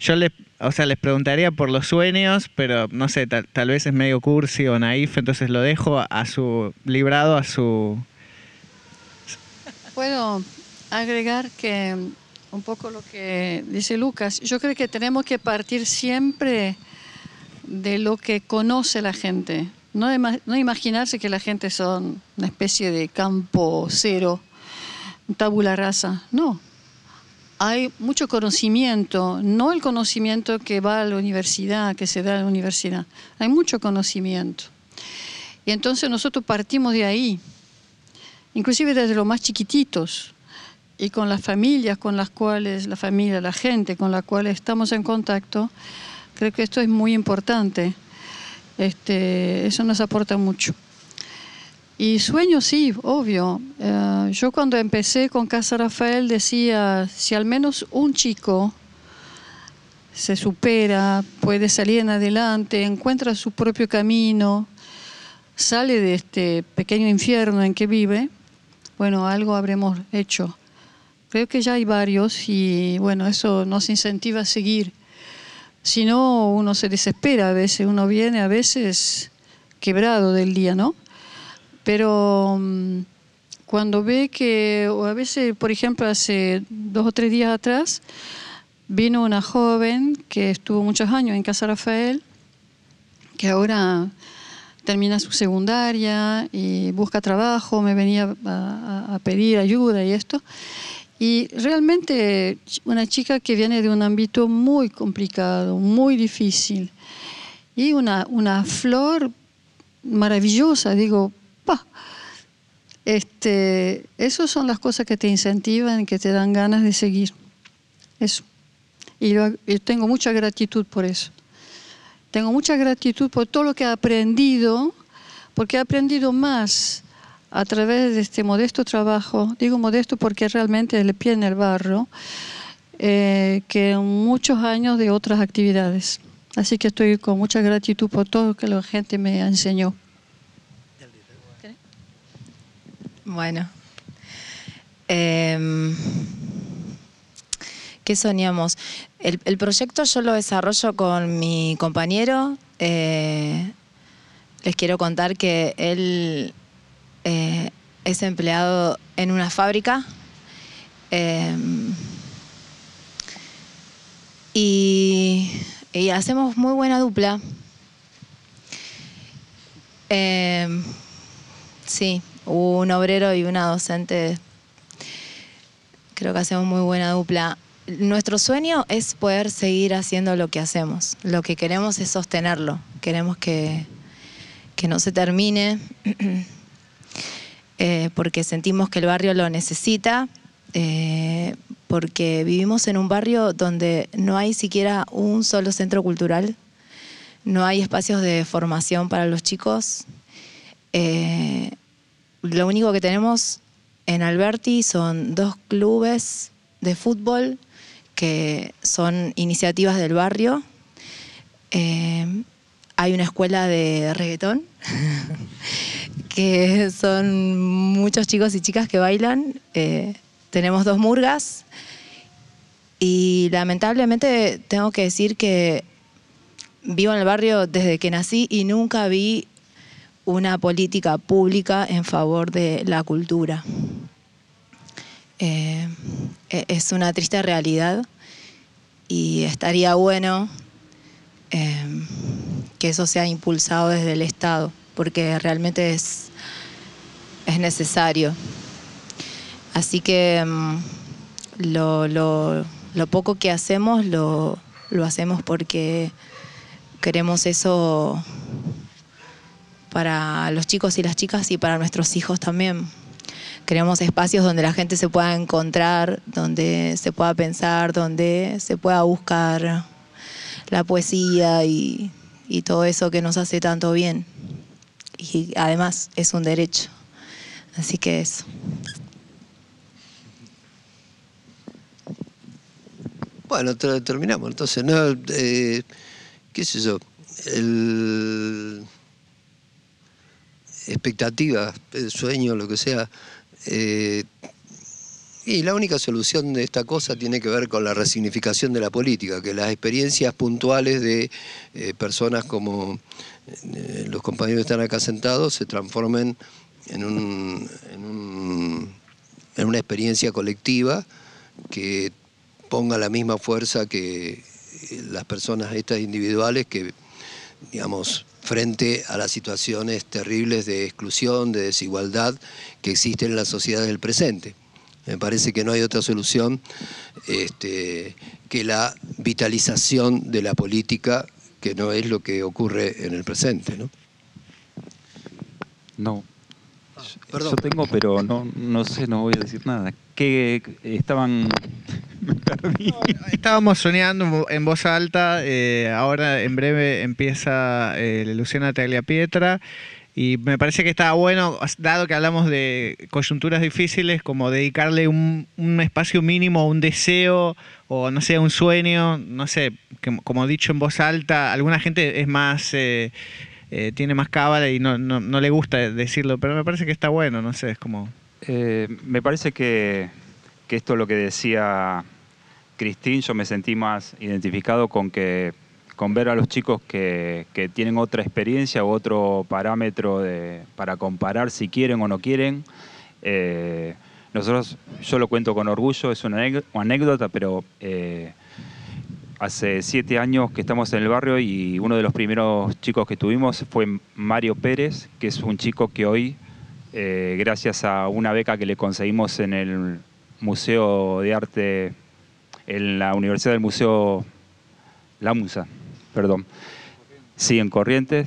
yo les, o sea, les preguntaría por los sueños, pero no sé, tal, tal vez es medio cursi o naif, entonces lo dejo a, a su librado, a su... Bueno, agregar que un poco lo que dice Lucas, yo creo que tenemos que partir siempre de lo que conoce la gente. No, no imaginarse que la gente son una especie de campo cero, tabula rasa. No, hay mucho conocimiento, no el conocimiento que va a la universidad, que se da en la universidad. Hay mucho conocimiento. Y entonces nosotros partimos de ahí, inclusive desde los más chiquititos, y con las familias con las cuales, la familia, la gente con la cual estamos en contacto, creo que esto es muy importante. Este, eso nos aporta mucho. Y sueños, sí, obvio. Uh, yo cuando empecé con Casa Rafael decía, si al menos un chico se supera, puede salir en adelante, encuentra su propio camino, sale de este pequeño infierno en que vive, bueno, algo habremos hecho. Creo que ya hay varios y bueno, eso nos incentiva a seguir. Si no, uno se desespera a veces, uno viene a veces quebrado del día, ¿no? Pero um, cuando ve que, o a veces, por ejemplo, hace dos o tres días atrás, vino una joven que estuvo muchos años en Casa Rafael, que ahora termina su secundaria y busca trabajo, me venía a, a pedir ayuda y esto. Y realmente una chica que viene de un ámbito muy complicado, muy difícil. Y una, una flor maravillosa, digo, ¡pah! Este, esas son las cosas que te incentivan, que te dan ganas de seguir. Eso. Y yo, yo tengo mucha gratitud por eso. Tengo mucha gratitud por todo lo que he aprendido, porque he aprendido más a través de este modesto trabajo, digo modesto porque realmente es el pie en el barro, eh, que muchos años de otras actividades. Así que estoy con mucha gratitud por todo lo que la gente me enseñó. Bueno, eh, ¿qué soñamos? El, el proyecto yo lo desarrollo con mi compañero. Eh, les quiero contar que él... Eh, es empleado en una fábrica eh, y, y hacemos muy buena dupla. Eh, sí, un obrero y una docente, creo que hacemos muy buena dupla. Nuestro sueño es poder seguir haciendo lo que hacemos. Lo que queremos es sostenerlo, queremos que, que no se termine. Eh, porque sentimos que el barrio lo necesita, eh, porque vivimos en un barrio donde no hay siquiera un solo centro cultural, no hay espacios de formación para los chicos. Eh, lo único que tenemos en Alberti son dos clubes de fútbol que son iniciativas del barrio. Eh, hay una escuela de reggaetón que son muchos chicos y chicas que bailan. Eh, tenemos dos murgas y lamentablemente tengo que decir que vivo en el barrio desde que nací y nunca vi una política pública en favor de la cultura. Eh, es una triste realidad y estaría bueno eh, que eso sea impulsado desde el Estado, porque realmente es, es necesario. Así que lo, lo, lo poco que hacemos lo, lo hacemos porque queremos eso para los chicos y las chicas y para nuestros hijos también. Queremos espacios donde la gente se pueda encontrar, donde se pueda pensar, donde se pueda buscar la poesía y, y todo eso que nos hace tanto bien. Y además es un derecho. Así que eso. Bueno, terminamos. Entonces, no, eh, qué sé yo, el... expectativas, sueños, lo que sea. Eh, y la única solución de esta cosa tiene que ver con la resignificación de la política, que las experiencias puntuales de eh, personas como eh, los compañeros que están acá sentados se transformen en, un, en, un, en una experiencia colectiva que ponga la misma fuerza que las personas estas individuales que, digamos, frente a las situaciones terribles de exclusión, de desigualdad que existen en las sociedades del presente. Me parece que no hay otra solución este, que la vitalización de la política, que no es lo que ocurre en el presente, ¿no? No. Ah, perdón. Yo tengo, pero no, no sé, no voy a decir nada. Que estaban... Estábamos soñando en voz alta, eh, ahora en breve empieza eh, Luciana Tagliapietra y me parece que está bueno, dado que hablamos de coyunturas difíciles, como dedicarle un, un espacio mínimo, un deseo o no sé, un sueño, no sé, que, como dicho en voz alta, alguna gente es más, eh, eh, tiene más cábala y no, no, no le gusta decirlo, pero me parece que está bueno, no sé, es como... Eh, me parece que, que esto es lo que decía... Christine, yo me sentí más identificado con que con ver a los chicos que, que tienen otra experiencia u otro parámetro de, para comparar si quieren o no quieren. Eh, nosotros, yo lo cuento con orgullo, es una anécdota, pero eh, hace siete años que estamos en el barrio y uno de los primeros chicos que tuvimos fue Mario Pérez, que es un chico que hoy, eh, gracias a una beca que le conseguimos en el Museo de Arte... en la Universidad del Museo La Musa, perdón, sí, en Corrientes.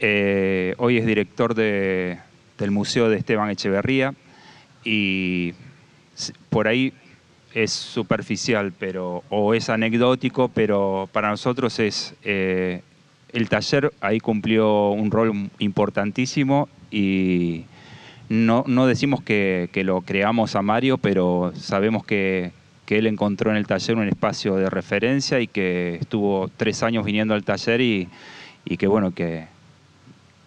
Eh, hoy es director de, del Museo de Esteban Echeverría y por ahí es superficial pero, o es anecdótico, pero para nosotros es eh, el taller ahí cumplió un rol importantísimo y no, no decimos que, que lo creamos a Mario, pero sabemos que que él encontró en el taller un espacio de referencia y que estuvo tres años viniendo al taller y, y que bueno, que,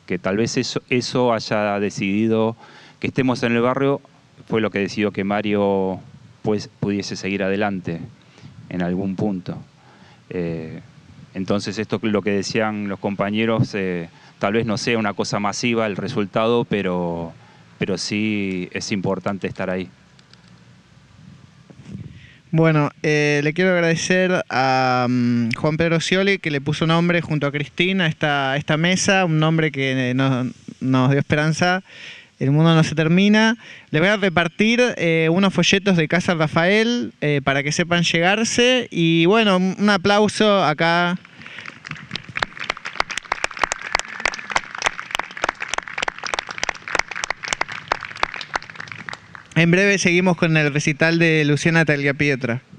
que tal vez eso, eso haya decidido que estemos en el barrio, fue lo que decidió que Mario pues, pudiese seguir adelante en algún punto. Eh, entonces esto lo que decían los compañeros, eh, tal vez no sea una cosa masiva el resultado, pero, pero sí es importante estar ahí. Bueno, eh, le quiero agradecer a um, Juan Pedro Scioli, que le puso nombre junto a Cristina a esta, esta mesa, un nombre que nos, nos dio esperanza. El mundo no se termina. Les voy a repartir eh, unos folletos de Casa Rafael eh, para que sepan llegarse. Y bueno, un aplauso acá. En breve seguimos con el recital de Luciana Tagliapietra.